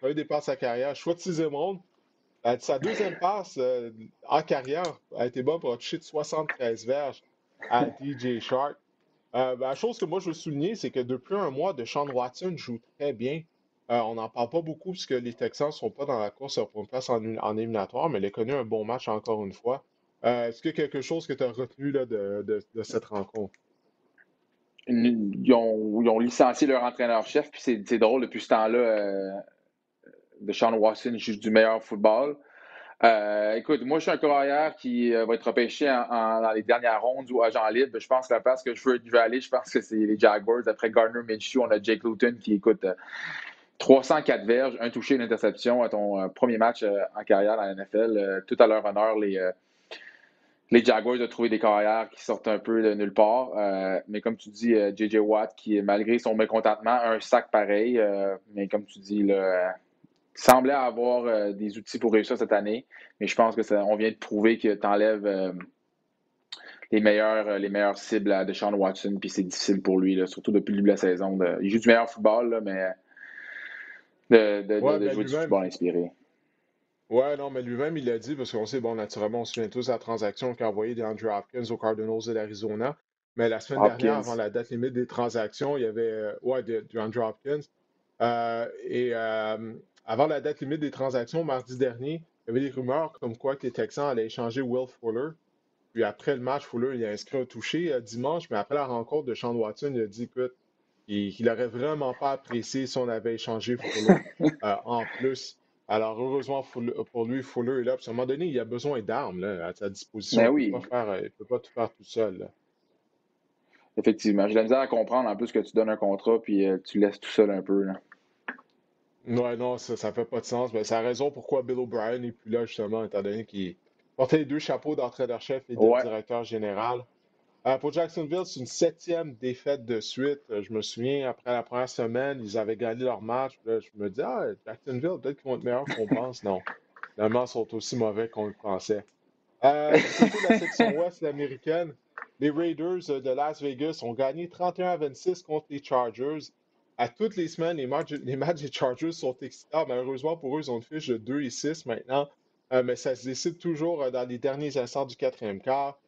premier départ de sa carrière, choix de sixième ronde. Sa deuxième passe en carrière a été bonne pour un toucher de 73 verges à DJ Shark. La chose que moi je veux souligner, c'est que depuis un mois, Deshaun Watson joue très bien. On n'en parle pas beaucoup puisque les Texans ne sont pas dans la course pour une place en éliminatoire, mais il a connu un bon match encore une fois. Est-ce qu'il y a quelque chose que tu as retenu là, de cette rencontre? Ils ont licencié leur entraîneur-chef, puis c'est drôle, depuis ce temps-là, Deshaun Watson juge du meilleur football. Écoute, moi, je suis un carrière qui va être repêché dans les dernières rondes ou agent libre. Je pense que la place que je veux aller, je pense que c'est les Jaguars. Après Gardner Minshew, on a Jake Luton qui écoute 304 verges, un touché, une interception à ton premier match en carrière dans la NFL. Tout à leur honneur, les Jaguars ont trouvé des carrières qui sortent un peu de nulle part. Mais comme tu dis, J.J. Watt, qui malgré son mécontentement, a un sac pareil. Mais comme tu dis, semblait avoir des outils pour réussir cette année. Mais je pense qu'on vient de prouver que tu enlèves les meilleures cibles à Deshaun Watson. Puis c'est difficile pour lui, là, surtout depuis le début de la saison. Il joue du meilleur football, là, mais de jouer du football inspiré. Ouais, non, mais lui-même, il l'a dit, parce qu'on sait, naturellement, on se souvient tous de la transaction qu'a envoyée DeAndre Hopkins aux Cardinals de l'Arizona. Mais la semaine dernière, avant la date limite des transactions, il y avait DeAndre Hopkins. Avant la date limite des transactions, mardi dernier, il y avait des rumeurs comme quoi que les Texans allaient échanger Will Fuller. Puis après le match, Fuller, il a inscrit un touché dimanche, mais après la rencontre de Deshaun Watson, il a dit, écoute, qu'il n'aurait vraiment pas apprécié si on avait échangé Fuller en plus. Alors, heureusement pour lui, Fuller est là. Puis à un moment donné, il a besoin d'armes là, à sa disposition. Ben oui. Il ne peut pas tout faire tout seul. Là. Effectivement. J'ai la misère à comprendre en plus que tu donnes un contrat puis tu laisses tout seul un peu. Là. Ouais, non, ça fait pas de sens. Mais c'est la raison pourquoi Bill O'Brien n'est plus là, justement, étant donné qu'il portait les deux chapeaux d'entraîneur-chef et de directeur général. Pour Jacksonville, c'est une 7e défaite de suite. Je me souviens, après la première semaine, ils avaient gagné leur match. Là, je me dis, Jacksonville, peut-être qu'ils vont être meilleurs qu'on pense. Non, finalement, ils sont aussi mauvais qu'on le pensait. Surtout la section ouest américaine, les Raiders de Las Vegas ont gagné 31-26 contre les Chargers. À toutes les semaines, les matchs des Chargers sont excitants. Malheureusement, pour eux, ils ont une fiche de 2-6 maintenant. Mais ça se décide toujours dans les derniers instants du 4e quart.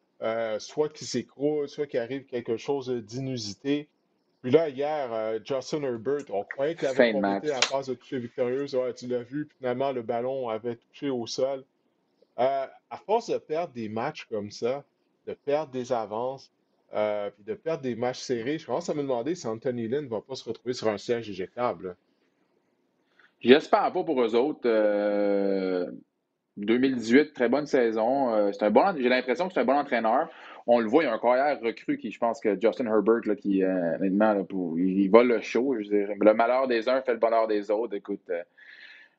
Soit qu'il s'écroule, soit qu'il arrive quelque chose d'inusité. Puis là, hier, Justin Herbert, on croyait qu'il avait complété la passe de toucher victorieuse. Ouais, tu l'as vu, finalement, le ballon avait touché au sol. À force de perdre des matchs comme ça, de perdre des avances, puis de perdre des matchs serrés, je commence à me demander si Anthony Lynn ne va pas se retrouver sur un siège éjectable. J'espère pas pour eux autres. 2018, très bonne saison. J'ai l'impression que c'est un bon entraîneur. On le voit, il y a un carrière recrue qui, je pense que Justin Herbert, là, qui, honnêtement, là, il vole le show. Je veux dire, le malheur des uns fait le bonheur des autres. Écoute,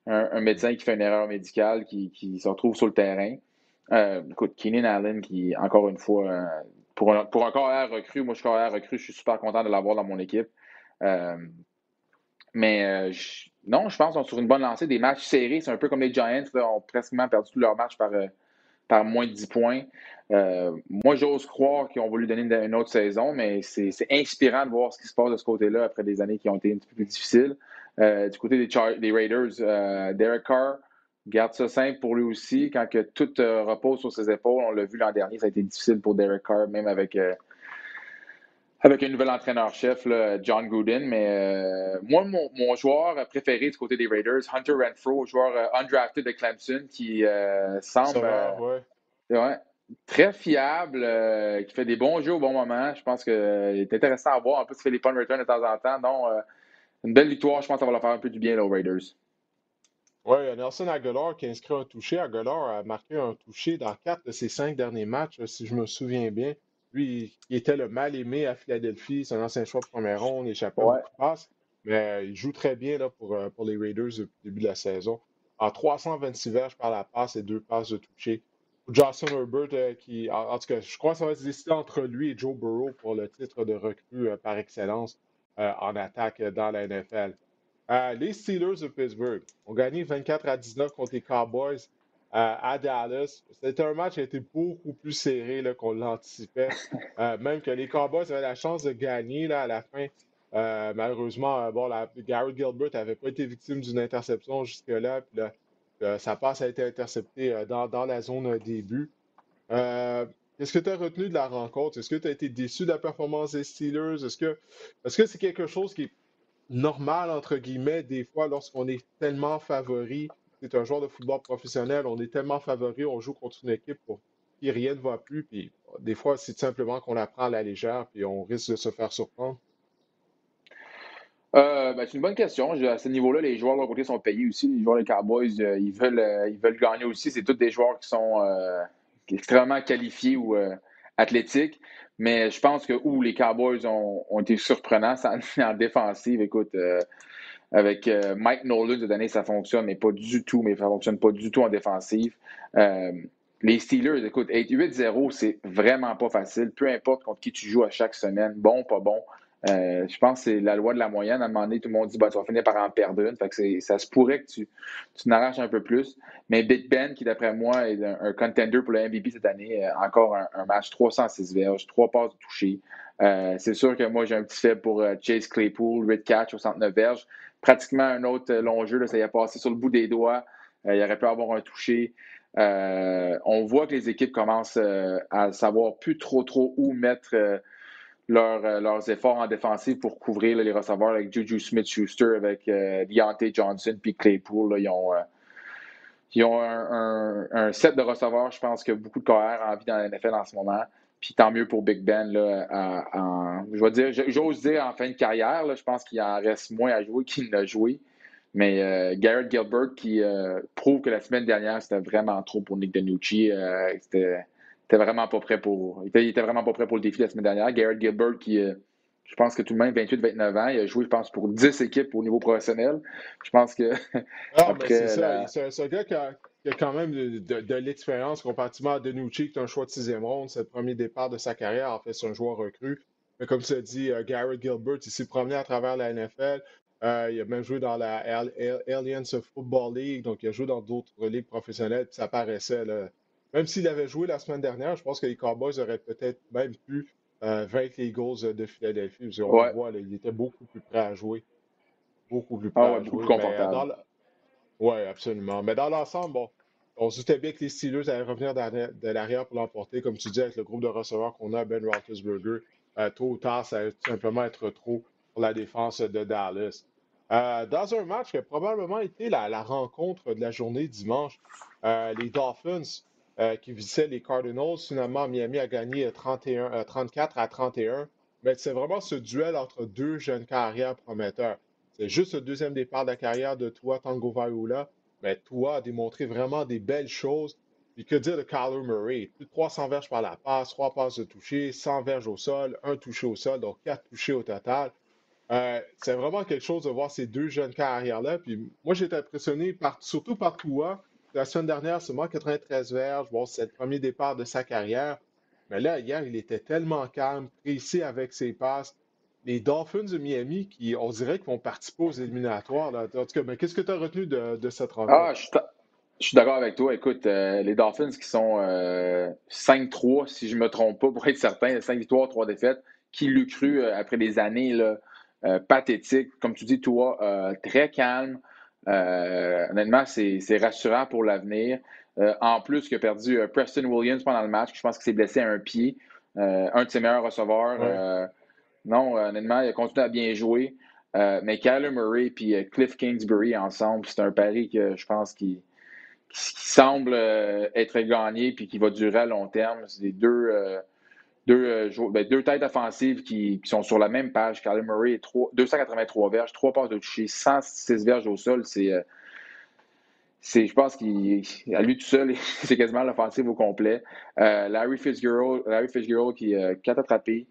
un médecin qui fait une erreur médicale, qui se retrouve sur le terrain. Écoute, Keenan Allen, qui, encore une fois, pour un carrière recrue, moi, je suis carrière recrue, je suis super content de l'avoir dans mon équipe. Je pense qu'on est sur une bonne lancée. Des matchs serrés, c'est un peu comme les Giants, là, ont presque perdu tous leurs matchs par moins de 10 points. Moi, j'ose croire qu'on va lui donner une autre saison, mais c'est inspirant de voir ce qui se passe de ce côté-là après des années qui ont été un petit peu plus difficiles. Du côté des Raiders, Derek Carr garde ça simple pour lui aussi. Quand que tout repose sur ses épaules, on l'a vu l'an dernier, ça a été difficile pour Derek Carr, même avec un nouvel entraîneur-chef, là, John Gruden. Mais moi, mon joueur préféré du côté des Raiders, Hunter Renfrow, joueur undrafted de Clemson, qui semble très fiable, qui fait des bons jeux au bon moment. Je pense qu'il est intéressant à voir. En plus, il fait les punt returns de temps en temps. Donc, une belle victoire. Je pense que ça va leur faire un peu du bien là, aux Raiders. Oui, Nelson Aguilar qui a inscrit un touché. Aguilar a marqué un touché dans 4 de ses 5 derniers matchs, si je me souviens bien. Lui, il était le mal-aimé à Philadelphie. C'est un ancien choix de première ronde, il échappait beaucoup de passes. Mais il joue très bien là, pour les Raiders depuis le début de la saison. En 326 verges par la passe et 2 passes de touché. Justin Herbert, en tout cas, je crois que ça va se décider entre lui et Joe Burrow pour le titre de recrue par excellence en attaque dans la NFL. Les Steelers de Pittsburgh ont gagné 24-19 contre les Cowboys à Dallas. C'était un match qui a été beaucoup plus serré là, qu'on l'anticipait. Même que les Cowboys avaient la chance de gagner là, à la fin. Malheureusement, Garrett Gilbert n'avait pas été victime d'une interception jusque-là. Puis là, sa passe a été interceptée dans la zone des buts. Qu'est-ce que tu as retenu de la rencontre? Est-ce que tu as été déçu de la performance des Steelers? Est-ce que c'est quelque chose qui est normal, entre guillemets, des fois, lorsqu'on est tellement favori? C'est un joueur de football professionnel, on est tellement favori, on joue contre une équipe pour qui rien ne va plus. Puis des fois, c'est tout simplement qu'on la prend à la légère puis on risque de se faire surprendre. C'est une bonne question. À ce niveau-là, les joueurs de leur côté sont payés aussi. Les joueurs des Cowboys, ils veulent gagner aussi. C'est tous des joueurs qui sont extrêmement qualifiés ou athlétiques. Mais je pense que les Cowboys ont été surprenants en défensive. Écoute, avec Mike Nolan, cette année, ça fonctionne pas du tout en défensive. Les Steelers, écoute, 8-0, c'est vraiment pas facile. Peu importe contre qui tu joues à chaque semaine, bon, pas bon. Je pense que c'est la loi de la moyenne. À un moment donné, tout le monde dit tu vas finir par en perdre une. Fait que ça se pourrait que tu n'arraches un peu plus. Mais Big Ben, qui d'après moi est un contender pour le MVP cette année, encore un match 306 verges, 3 passes touchées. C'est sûr que moi, j'ai un petit faible pour Chase Claypool, 8 catch, 69 verges. Pratiquement un autre long jeu, là, ça y a passé sur le bout des doigts. Il aurait pu avoir un touché. On voit que les équipes commencent à savoir plus trop où mettre leurs efforts en défensive pour couvrir là, les receveurs avec Juju Smith-Schuster, avec Deontay Johnson puis Claypool. Là, ils ont un set de receveurs, je pense, que beaucoup de carrières ont envie dans la NFL en ce moment. Puis tant mieux pour Big Ben. Là, j'ose dire en fin de carrière, là, je pense qu'il en reste moins à jouer qu'il n'a joué. Mais Garrett Gilbert qui prouve que la semaine dernière, c'était vraiment trop pour Nick DeNucci. Il était vraiment pas prêt pour le défi la semaine dernière. Garrett Gilbert, qui, je pense que tout le monde, 28-29 ans, il a joué, je pense, pour 10 équipes au niveau professionnel. Je pense que... C'est un gars qui a quand même de l'expérience, comparativement à DeNucci, qui est un choix de 6e ronde. C'est le premier départ de sa carrière. En fait, c'est un joueur recru. Mais comme tu as dit, Garrett Gilbert, il s'est promené à travers la NFL. Il a même joué dans la Alliance Football League. Donc, il a joué dans d'autres ligues professionnelles. Puis ça paraissait... là, même s'il avait joué la semaine dernière, je pense que les Cowboys auraient peut-être même pu vaincre les Eagles de Philadelphie. Parce qu'on le voit, là, il était beaucoup plus prêt à jouer. Beaucoup plus confortable. Oui, absolument. Mais dans l'ensemble, bon, on se doutait bien que les Steelers allaient revenir de l'arrière pour l'emporter. Comme tu dis, avec le groupe de receveurs qu'on a, Ben Roethlisberger, tôt ou tard, ça va tout simplement être trop pour la défense de Dallas. Dans un match qui a probablement été la rencontre de la journée dimanche, les Dolphins qui visait les Cardinals. Finalement, Miami a gagné 34-31. Mais c'est vraiment ce duel entre deux jeunes carrières prometteurs. C'est juste le deuxième départ de la carrière de Tua Tagovailoa. mais Tua a démontré vraiment des belles choses. Puis que dire de Kyler Murray? Plus de 300 verges par la passe, 3 passes de toucher, 100 verges au sol, 1 touché au sol, donc 4 touchés au total. C'est vraiment quelque chose de voir ces deux jeunes carrières-là. Puis moi, j'ai été impressionné surtout par Tua. La semaine dernière, seulement 93 verges. Bon, c'est le premier départ de sa carrière. Mais là, hier, il était tellement calme, précis avec ses passes. Les Dolphins de Miami, qui, on dirait qu'ils vont participer aux éliminatoires. Là. En tout cas, mais qu'est-ce que tu as retenu de cette rencontre? Ah, je suis d'accord avec toi. Écoute, les Dolphins qui sont 5-3, si je ne me trompe pas, pour être certain, 5 victoires, 3 défaites. Qui l'eût cru après des années là, pathétiques? Comme tu dis, toi, très calme. Honnêtement, c'est rassurant pour l'avenir. En plus, il a perdu Preston Williams pendant le match. Je pense qu'il s'est blessé à un pied. Un de ses meilleurs receveurs. Ouais. Non, honnêtement, il a continué à bien jouer. Mais Kyler Murray et Cliff Kingsbury ensemble, c'est un pari que je pense qui semble être gagné et qui va durer à long terme. C'est les deux têtes offensives qui sont sur la même page. Kyler Murray, 283 verges, 3 passes de toucher, 106 verges au sol. Je pense qu'à lui tout seul, c'est quasiment l'offensive au complet. Larry Fitzgerald qui a 4 attrapés,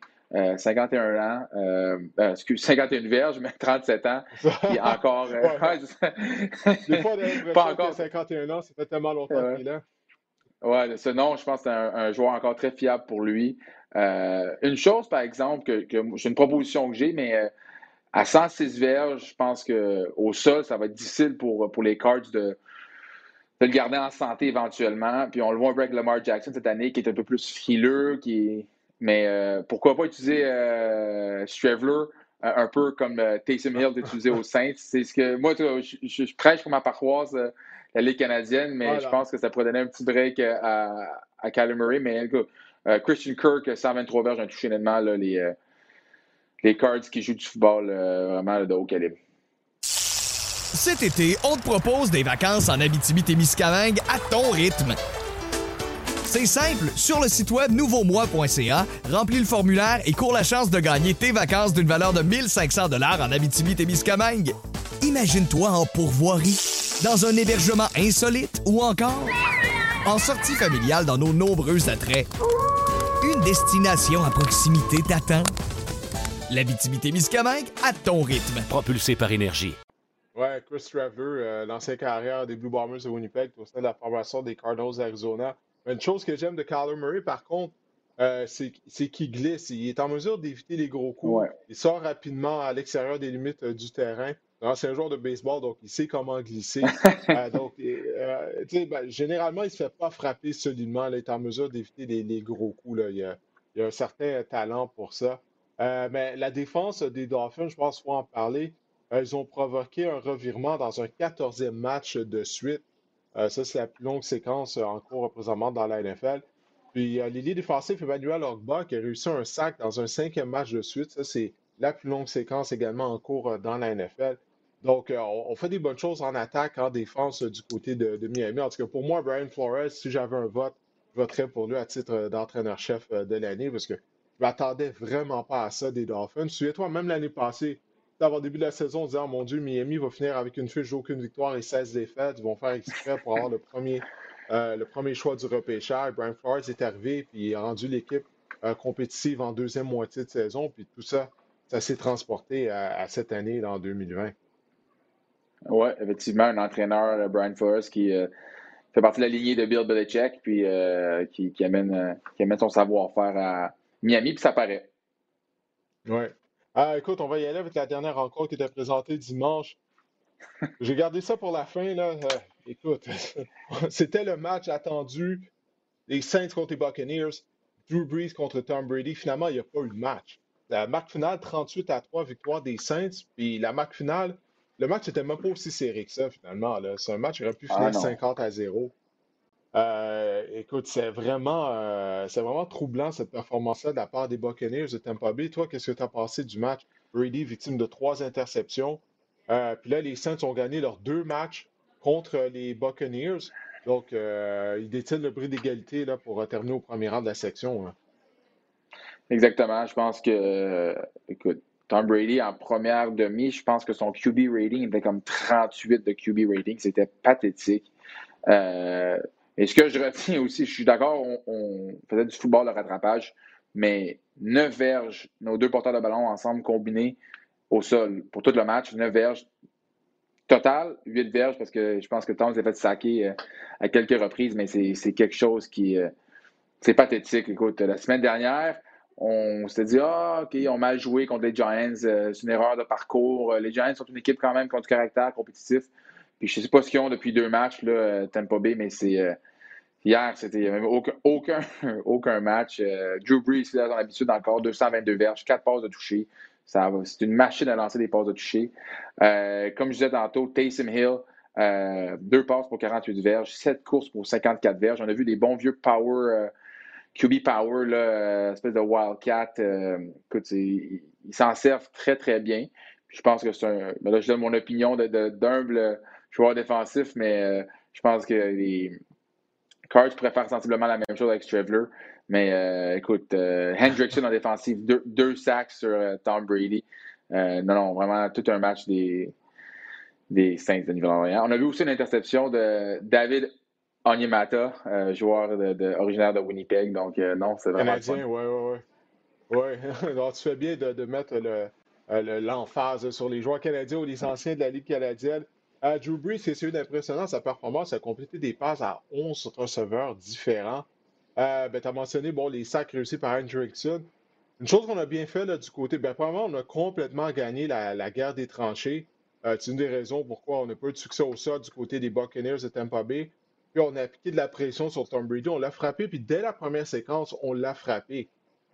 51 verges, mais 37 ans. Puis encore. Des fois, pas encore. 51 ans, ça fait tellement longtemps qu'il est là. Oui, ce nom, je pense que c'est un joueur encore très fiable pour lui. Une chose, par exemple, j'ai une proposition que j'ai, mais à 106 verges, je pense qu'au sol, ça va être difficile pour les Cards de le garder en santé éventuellement. Puis on le voit un peu avec Lamar Jackson cette année, qui est un peu plus frileux. Mais pourquoi pas utiliser Straveler un peu comme Taysom Hill d'utiliser aux Saints. C'est ce que moi, je prêche pour ma paroisse, la Ligue canadienne, mais voilà. Je pense que ça pourrait donner un petit break à Kyler Murray. Mais Christian Kirk, 123 verges, un touché nettement, là, les Cards qui jouent du football vraiment de haut calibre. Cet été, on te propose des vacances en Abitibi-Témiscamingue à ton rythme. C'est simple, sur le site web nouveaumoi.ca, remplis le formulaire et cours la chance de gagner tes vacances d'une valeur de 1 500 $ en Abitibi-Témiscamingue. Imagine-toi en pourvoirie, dans un hébergement insolite ou encore en sortie familiale dans nos nombreux attraits. Une destination à proximité t'attend. L'Abitibi-Témiscamingue à ton rythme. Propulsé par énergie. Ouais, Chris Traveler, l'ancien carrière des Blue Bombers de Winnipeg, au sein de la formation des Cardinals d'Arizona. Une chose que j'aime de Kyler Murray, par contre, c'est qu'il glisse. Il est en mesure d'éviter les gros coups. Ouais. Il sort rapidement à l'extérieur des limites du terrain. C'est un joueur de baseball, donc il sait comment glisser. Généralement, il ne se fait pas frapper solidement. Là, il est en mesure d'éviter les gros coups. Là. Il a un certain talent pour ça. Mais la défense des Dolphins, je pense qu'il faut en parler. Ils ont provoqué un revirement dans un 14e match de suite. Ça, c'est la plus longue séquence en cours présentement dans la NFL. Puis, l'ailier défensif Emmanuel Ogba qui a réussi un sac dans un 5e match de suite. Ça, c'est la plus longue séquence également en cours dans la NFL. Donc, on fait des bonnes choses en attaque, en défense du côté de Miami. En tout cas, pour moi, Brian Flores, si j'avais un vote, je voterais pour lui à titre d'entraîneur-chef de l'année parce que je ne m'attendais vraiment pas à ça des Dolphins. Souviens-toi, même l'année passée, avant le début de la saison, on disait « Oh mon Dieu, Miami va finir avec une fiche d'aucune victoire et 16 défaites. Ils vont faire exprès pour avoir le premier choix du repêchage. » Brian Flores est arrivé puis il a rendu l'équipe compétitive en deuxième moitié de saison. Puis tout ça, ça s'est transporté à cette année, en 2020. Oui, effectivement, un entraîneur, Brian Flores, qui fait partie de la lignée de Bill Belichick puis qui amène son savoir-faire à Miami, puis ça paraît. Oui. Écoute, on va y aller avec la dernière rencontre qui était présentée dimanche. J'ai gardé ça pour la fin, là. Écoute, c'était le match attendu. Les Saints contre les Buccaneers, Drew Brees contre Tom Brady. Finalement, il n'y a pas eu de match. La marque finale, 38-3, victoire des Saints. Puis la marque finale, le match n'était même pas aussi serré que ça, finalement. Là. C'est un match qui aurait pu finir 50-0. Écoute, c'est vraiment troublant cette performance-là de la part des Buccaneers de Tampa Bay. Toi, qu'est-ce que tu as pensé du match? Brady, victime de 3 interceptions. Puis là, les Saints ont gagné leurs 2 matchs contre les Buccaneers. Donc, ils détiennent le prix d'égalité là, pour terminer au premier rang de la section. Hein. Exactement. Je pense que, écoute, Tom Brady, en première demi, je pense que son QB rating était comme 38 de QB rating. C'était pathétique. Et ce que je retiens aussi, je suis d'accord, on faisait du football de rattrapage, mais 9 verges, nos deux porteurs de ballon ensemble combinés au sol pour tout le match, 9 verges. Total, 8 verges, parce que je pense que Tom s'est fait saquer à quelques reprises, mais c'est quelque chose qui... c'est pathétique. Écoute, la semaine dernière, on s'est dit « Ah, OK, on a mal joué contre les Giants. C'est une erreur de parcours. Les Giants sont une équipe quand même qui a du caractère compétitif. » Puis je ne sais pas ce qu'ils ont depuis 2 matchs, là, Tampa Bay, mais c'est... hier, c'était aucun match. Drew Brees, c'est dans l'habitude encore, 222 verges, 4 passes de toucher. C'est une machine à lancer des passes de toucher. Comme je disais tantôt, Taysom Hill, 2 passes pour 48 verges, 7 courses pour 54 verges. On a vu des bons vieux power, QB power, là, espèce de wildcat. Écoute, ils s'en servent très, très bien. Puis je pense que c'est un... Ben là, je donne mon opinion d'humble joueur défensif, mais je pense que les Cards pourraient faire sensiblement la même chose avec Strebler. Mais écoute, Hendrickson en défensive, 2 sacks sur Tom Brady. Non, vraiment tout un match des Saints de Nouvelle-Orléans. On a vu aussi une interception de David Onyemata, joueur originaire de Winnipeg. Donc non, c'est vraiment... Canadien, oui. Alors tu fais bien de mettre l'emphase sur les joueurs canadiens ou les anciens de la Ligue canadienne. Drew Brees, c'est celui d'impressionnant. Sa performance a complété des passes à 11 receveurs différents. Tu as mentionné les sacs réussis par Hendrickson. Une chose qu'on a bien fait là, du côté, premièrement, on a complètement gagné la guerre des tranchées. C'est une des raisons pourquoi on n'a pas eu de succès au sol du côté des Buccaneers de Tampa Bay. Puis on a appliqué de la pression sur Tom Brady, on l'a frappé, puis dès la première séquence, on l'a frappé.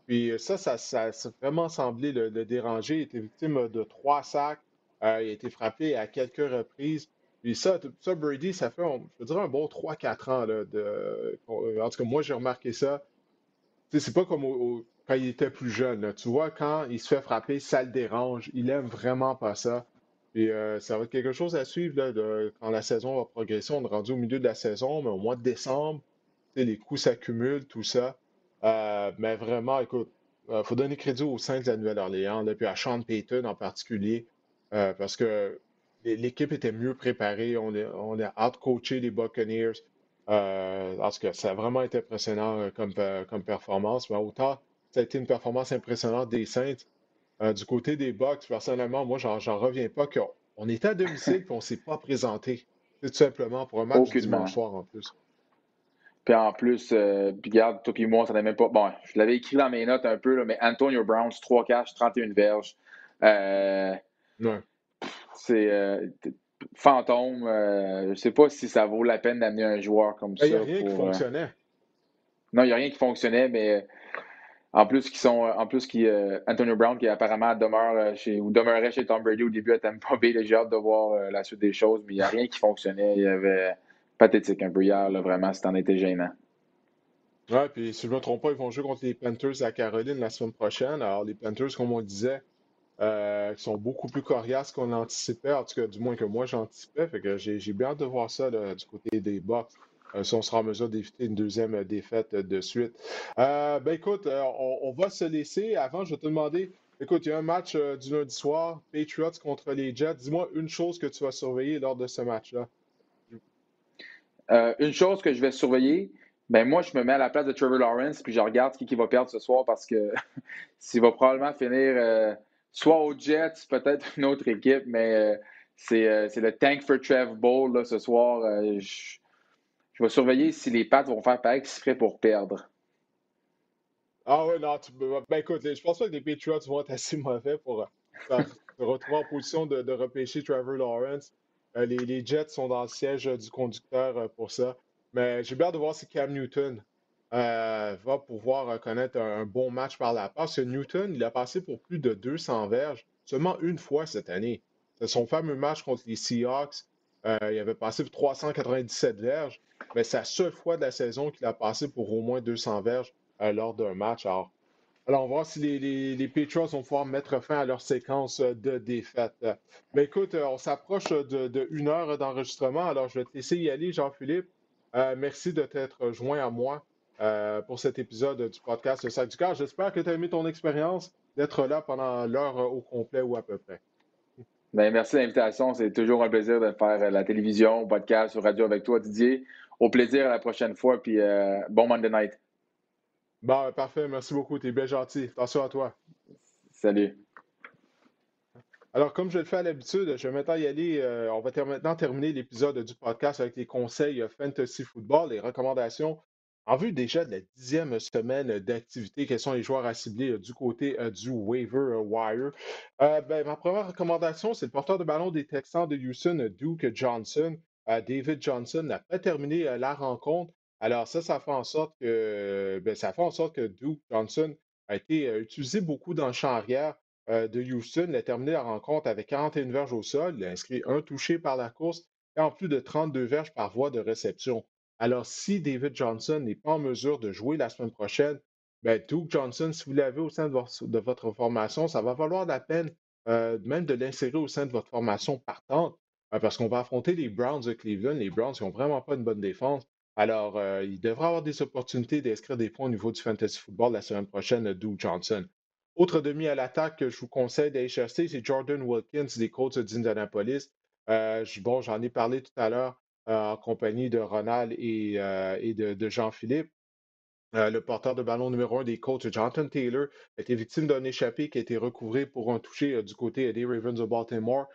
Puis ça a vraiment semblé le déranger. Il était victime de 3 sacs. Il a été frappé à quelques reprises. Puis ça, Brady, ça fait, je dirais, un bon 3-4 ans. Là, en tout cas, moi, j'ai remarqué ça. T'sais, c'est pas comme quand il était plus jeune. Là. Tu vois, quand il se fait frapper, ça le dérange. Il aime vraiment pas ça. Et ça va être quelque chose à suivre là, quand la saison va progresser. On est rendu au milieu de la saison, mais au mois de décembre, les coups s'accumulent, tout ça. Mais vraiment, écoute, il faut donner crédit aux Saints de la Nouvelle-Orléans, là, puis à Sean Payton en particulier, parce que l'équipe était mieux préparée, on a out-coaché les Buccaneers. Parce que ça a vraiment été impressionnant comme performance. Mais autant, ça a été une performance impressionnante des Saints. Du côté des Bucs, personnellement, moi, j'en reviens pas qu'on était à domicile et on ne s'est pas présenté. C'est tout simplement pour un match dimanche soir en plus. Puis en plus, regarde, toi et moi, ça n'est même pas... Bon, je l'avais écrit dans mes notes un peu, là, mais Antonio Brown, 3 catches, 31 verges. Ouais. C'est fantôme. Je ne sais pas si ça vaut la peine d'amener un joueur comme ça. Il n'y a rien qui fonctionnait. Non, il n'y a rien qui fonctionnait, mais Antonio Brown, qui apparemment demeurait chez Tom Brady au début à Tampa Bay, j'ai hâte de voir la suite des choses, mais il n'y a rien qui fonctionnait. Il y avait pathétique un peu hier, là, vraiment, c'en était gênant. Ouais, puis si je ne me trompe pas, ils vont jouer contre les Panthers à Caroline la semaine prochaine. Alors, les Panthers, comme on disait, sont beaucoup plus coriaces qu'on anticipait, en tout cas du moins que moi j'anticipais, fait que j'ai bien hâte de voir ça là, du côté des Bucs, si on sera en mesure d'éviter une 2e défaite de suite. Écoute, on va se laisser. Avant, je vais te demander, écoute, il y a un match du lundi soir, Patriots contre les Jets. Dis-moi une chose que tu vas surveiller lors de ce match-là. Une chose que je vais surveiller... moi, je me mets à la place de Trevor Lawrence, puis je regarde qui va perdre ce soir, parce que s'il va probablement finir... soit aux Jets, peut-être une autre équipe, mais c'est le Tank for Trev Bowl là, ce soir. Je vais surveiller si les Pats vont faire pareil exprès pour perdre. Ah oui, non, écoute, je pense pas que les Patriots vont être assez mauvais pour se retrouver en position de repêcher Trevor Lawrence. Les Jets sont dans le siège du conducteur pour ça. Mais j'ai bien hâte de voir si Cam Newton va pouvoir connaître un bon match par la passe. Newton, il a passé pour plus de 200 verges seulement une fois cette année. C'est son fameux match contre les Seahawks. Il avait passé pour 397 verges, mais c'est la seule fois de la saison qu'il a passé pour au moins 200 verges lors d'un match. Alors, on va voir si les Patriots vont pouvoir mettre fin à leur séquence de défaite. Écoute, on s'approche de 1 heure d'enregistrement, alors je vais te laisser y aller, Jean-Philippe. Merci de t'être joint à moi pour cet épisode du podcast Le Sac du Cœur. J'espère que tu as aimé ton expérience. d'être là pendant l'heure au complet ou à peu près. Bien, merci de l'invitation. C'est toujours un plaisir de faire la télévision, podcast ou radio avec toi, Didier. Au plaisir à la prochaine fois, puis bon Monday Night. Bon, parfait. Merci beaucoup. T'es bien gentil. Attention à toi. Salut. Alors, comme je le fais à l'habitude, je vais maintenant y aller. On va maintenant terminer l'épisode du podcast avec les conseils Fantasy Football, les recommandations en vue déjà de la 10e semaine d'activité. Quels sont les joueurs à cibler du côté du waiver wire? Ma première recommandation, c'est le porteur de ballon des Texans de Houston, Duke Johnson. David Johnson n'a pas terminé la rencontre. Alors ça fait en sorte que Duke Johnson a été utilisé beaucoup dans le champ arrière de Houston. Il a terminé la rencontre avec 41 verges au sol. Il a inscrit un touché par la course et en plus de 32 verges par voie de réception. Alors si David Johnson n'est pas en mesure de jouer la semaine prochaine, Duke Johnson, si vous l'avez au sein de votre formation, ça va valoir la peine même de l'insérer au sein de votre formation partante parce qu'on va affronter les Browns de Cleveland. Les Browns qui n'ont vraiment pas une bonne défense. Alors, il devrait avoir des opportunités d'inscrire des points au niveau du fantasy football la semaine prochaine, Duke Johnson. Autre demi à l'attaque que je vous conseille d'aller chercher, c'est Jordan Wilkins des Colts d'Indianapolis. J'en ai parlé tout à l'heure en compagnie de Ronald et de Jean-Philippe. Le porteur de ballon numéro 1 des Colts, Jonathan Taylor, a été victime d'un échappé qui a été recouvré pour un toucher du côté des Ravens de Baltimore.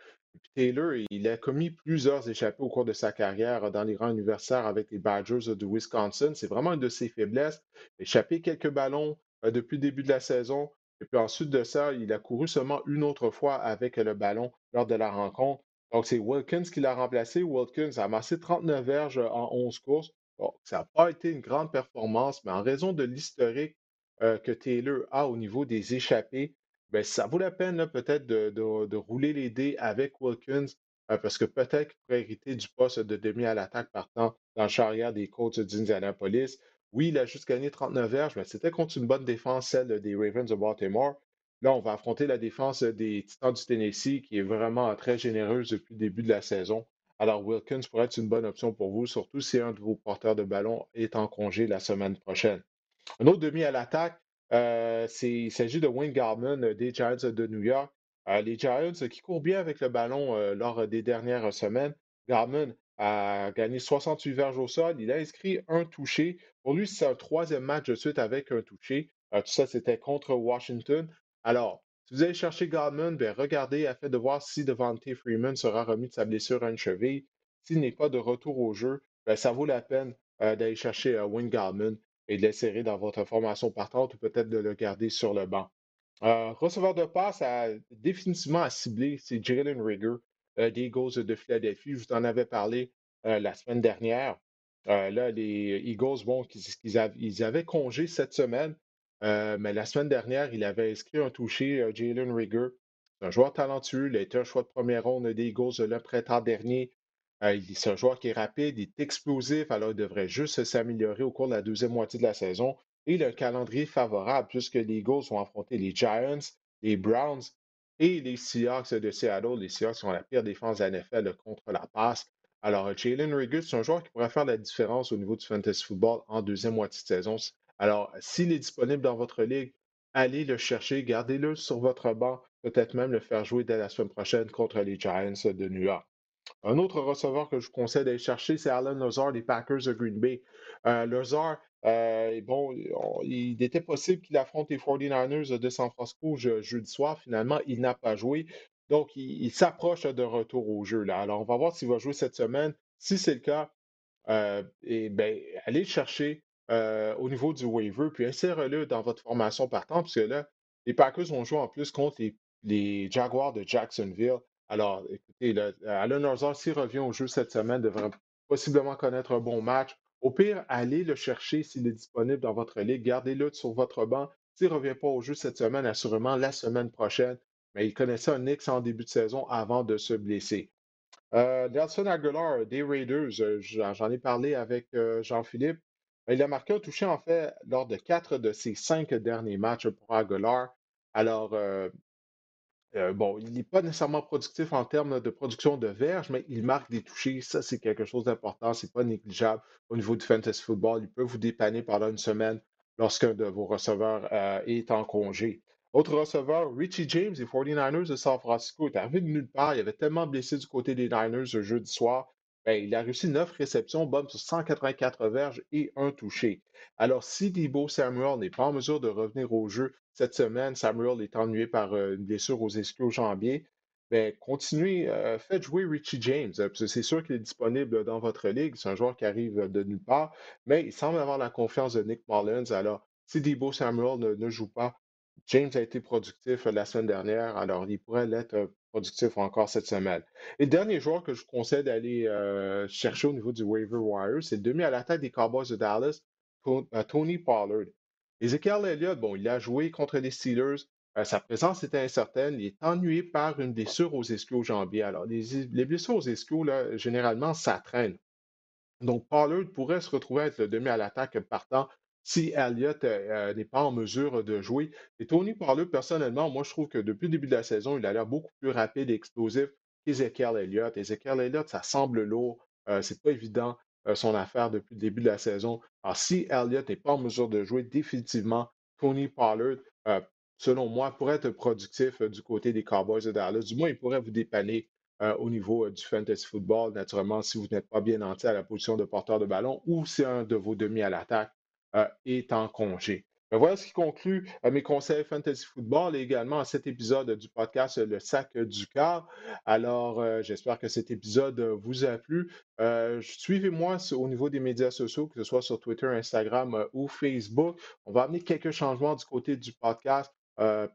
Taylor, il a commis plusieurs échappées au cours de sa carrière dans les rangs universitaires avec les Badgers de Wisconsin. C'est vraiment une de ses faiblesses. Échappé quelques ballons depuis le début de la saison. Et puis ensuite de ça, il a couru seulement une autre fois avec le ballon lors de la rencontre. Donc, c'est Wilkins qui l'a remplacé. Wilkins a amassé 39 verges en 11 courses. Bon, ça n'a pas été une grande performance, mais en raison de l'historique que Taylor a au niveau des échappées, bien, ça vaut la peine là, peut-être de rouler les dés avec Wilkins parce que peut-être qu'il pourrait hériter du poste de demi à l'attaque partant dans le champ arrière des Colts d'Indianapolis. Oui, il a juste gagné 39 verges, mais c'était contre une bonne défense, celle des Ravens de Baltimore. Là, on va affronter la défense des Titans du Tennessee qui est vraiment très généreuse depuis le début de la saison. Alors, Wilkins pourrait être une bonne option pour vous, surtout si un de vos porteurs de ballon est en congé la semaine prochaine. Un autre demi à l'attaque, il s'agit de Wayne Gardman des Giants de New York. Les Giants qui courent bien avec le ballon lors des dernières semaines. Gardman a gagné 68 verges au sol. Il a inscrit un touché. Pour lui, c'est un troisième match de suite avec un touché. Tout ça, c'était contre Washington. Alors, si vous allez chercher Gardman, regardez afin de voir si Devontae Freeman sera remis de sa blessure à une cheville. S'il n'est pas de retour au jeu, ça vaut la peine d'aller chercher Wayne Gardman et de l'insérer dans votre formation partante ou peut-être de le garder sur le banc. Receveur de passe définitivement à cibler, c'est Jalen Reagor des Eagles de Philadelphie. Je vous en avais parlé la semaine dernière. Les Eagles, ils avaient congé cette semaine, mais la semaine dernière, il avait inscrit un touché, Jalen Reagor. C'est un joueur talentueux, il a été un choix de première ronde des Eagles le printemps dernier. C'est un joueur qui est rapide, il est explosif, alors il devrait juste s'améliorer au cours de la deuxième moitié de la saison. Et il a un calendrier favorable puisque les Eagles vont affronter les Giants, les Browns et les Seahawks de Seattle. Les Seahawks ont la pire défense de la NFL contre la passe. Alors, Jalen Reagor, c'est un joueur qui pourrait faire la différence au niveau du fantasy football en deuxième moitié de saison. Alors, s'il est disponible dans votre ligue, allez le chercher, gardez-le sur votre banc, peut-être même le faire jouer dès la semaine prochaine contre les Giants de New York. Un autre receveur que je vous conseille d'aller chercher, c'est Alan Lazard des Packers de Green Bay. Lazard, il était possible qu'il affronte les 49ers de San Francisco jeudi soir. Finalement, il n'a pas joué. Donc, il s'approche de retour au jeu. Là. Alors, on va voir s'il va jouer cette semaine. Si c'est le cas, allez le chercher au niveau du waiver, puis insérez-le dans votre formation partant, puisque là, les Packers vont jouer en plus contre les Jaguars de Jacksonville. Alors, écoutez, Alan Lazard, s'il revient au jeu cette semaine, devrait possiblement connaître un bon match. Au pire, allez le chercher s'il est disponible dans votre ligue. Gardez-le sur votre banc. S'il ne revient pas au jeu cette semaine, assurément la semaine prochaine. Mais il connaissait un X en début de saison avant de se blesser. Nelson Aguilar des Raiders, j'en ai parlé avec Jean-Philippe. Il a marqué un touché, en fait, lors de 4 de ses 5 derniers matchs pour Aguilar. Alors... il n'est pas nécessairement productif en termes de production de verges, mais il marque des touchés. Ça, c'est quelque chose d'important. Ce n'est pas négligeable au niveau du fantasy football. Il peut vous dépanner pendant une semaine lorsqu'un de vos receveurs est en congé. Autre receveur, Richie James des 49ers de San Francisco est arrivé de nulle part. Il avait tellement blessé du côté des Niners le jeudi soir. Il a réussi 9 réceptions, bombe sur 184 verges et un touché. Alors, si Deebo Samuel n'est pas en mesure de revenir au jeu cette semaine, Samuel est ennuyé par une blessure aux ischios jambiers, continuez, faites jouer Richie James. C'est sûr qu'il est disponible dans votre ligue. C'est un joueur qui arrive de nulle part, mais il semble avoir la confiance de Nick Mullins. Alors, si Deebo Samuel ne joue pas, James a été productif la semaine dernière, alors il pourrait l'être productif encore cette semaine. Et le dernier joueur que je vous conseille d'aller chercher au niveau du waiver wire, c'est le demi à l'attaque des Cowboys de Dallas, Tony Pollard. Ezekiel Elliott, il a joué contre les Steelers. Sa présence était incertaine. Il est ennuyé par une blessure aux ischios jambiers. Alors, les blessures aux ischios, là, généralement, ça traîne. Donc, Pollard pourrait se retrouver à être le demi à l'attaque partant si Elliott n'est pas en mesure de jouer. Et Tony Pollard, personnellement, moi, je trouve que depuis le début de la saison, il a l'air beaucoup plus rapide et explosif qu'Ezekiel Elliott. Ezekiel Elliott, ça semble lourd. C'est pas évident, son affaire depuis le début de la saison. Alors, si Elliott n'est pas en mesure de jouer, définitivement, Tony Pollard, selon moi, pourrait être productif du côté des Cowboys de Dallas. Du moins, il pourrait vous dépanner au niveau du fantasy football, naturellement, si vous n'êtes pas bien nanti à la position de porteur de ballon ou si un de vos demi à l'attaque est en congé. Voilà ce qui conclut mes conseils Fantasy Football et également cet épisode du podcast Le Sac du Cœur. Alors, j'espère que cet épisode vous a plu. Suivez-moi au niveau des médias sociaux, que ce soit sur Twitter, Instagram ou Facebook. On va amener quelques changements du côté du podcast.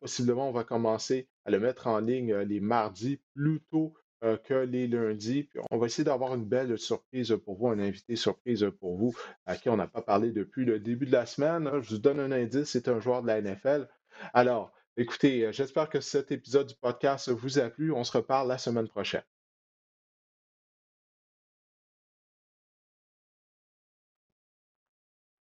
Possiblement, on va commencer à le mettre en ligne les mardis plutôt que les lundis. Puis on va essayer d'avoir une belle surprise pour vous, un invité surprise pour vous, à qui on n'a pas parlé depuis le début de la semaine. Je vous donne un indice, c'est un joueur de la NFL. Alors, écoutez, j'espère que cet épisode du podcast vous a plu. On se reparle la semaine prochaine.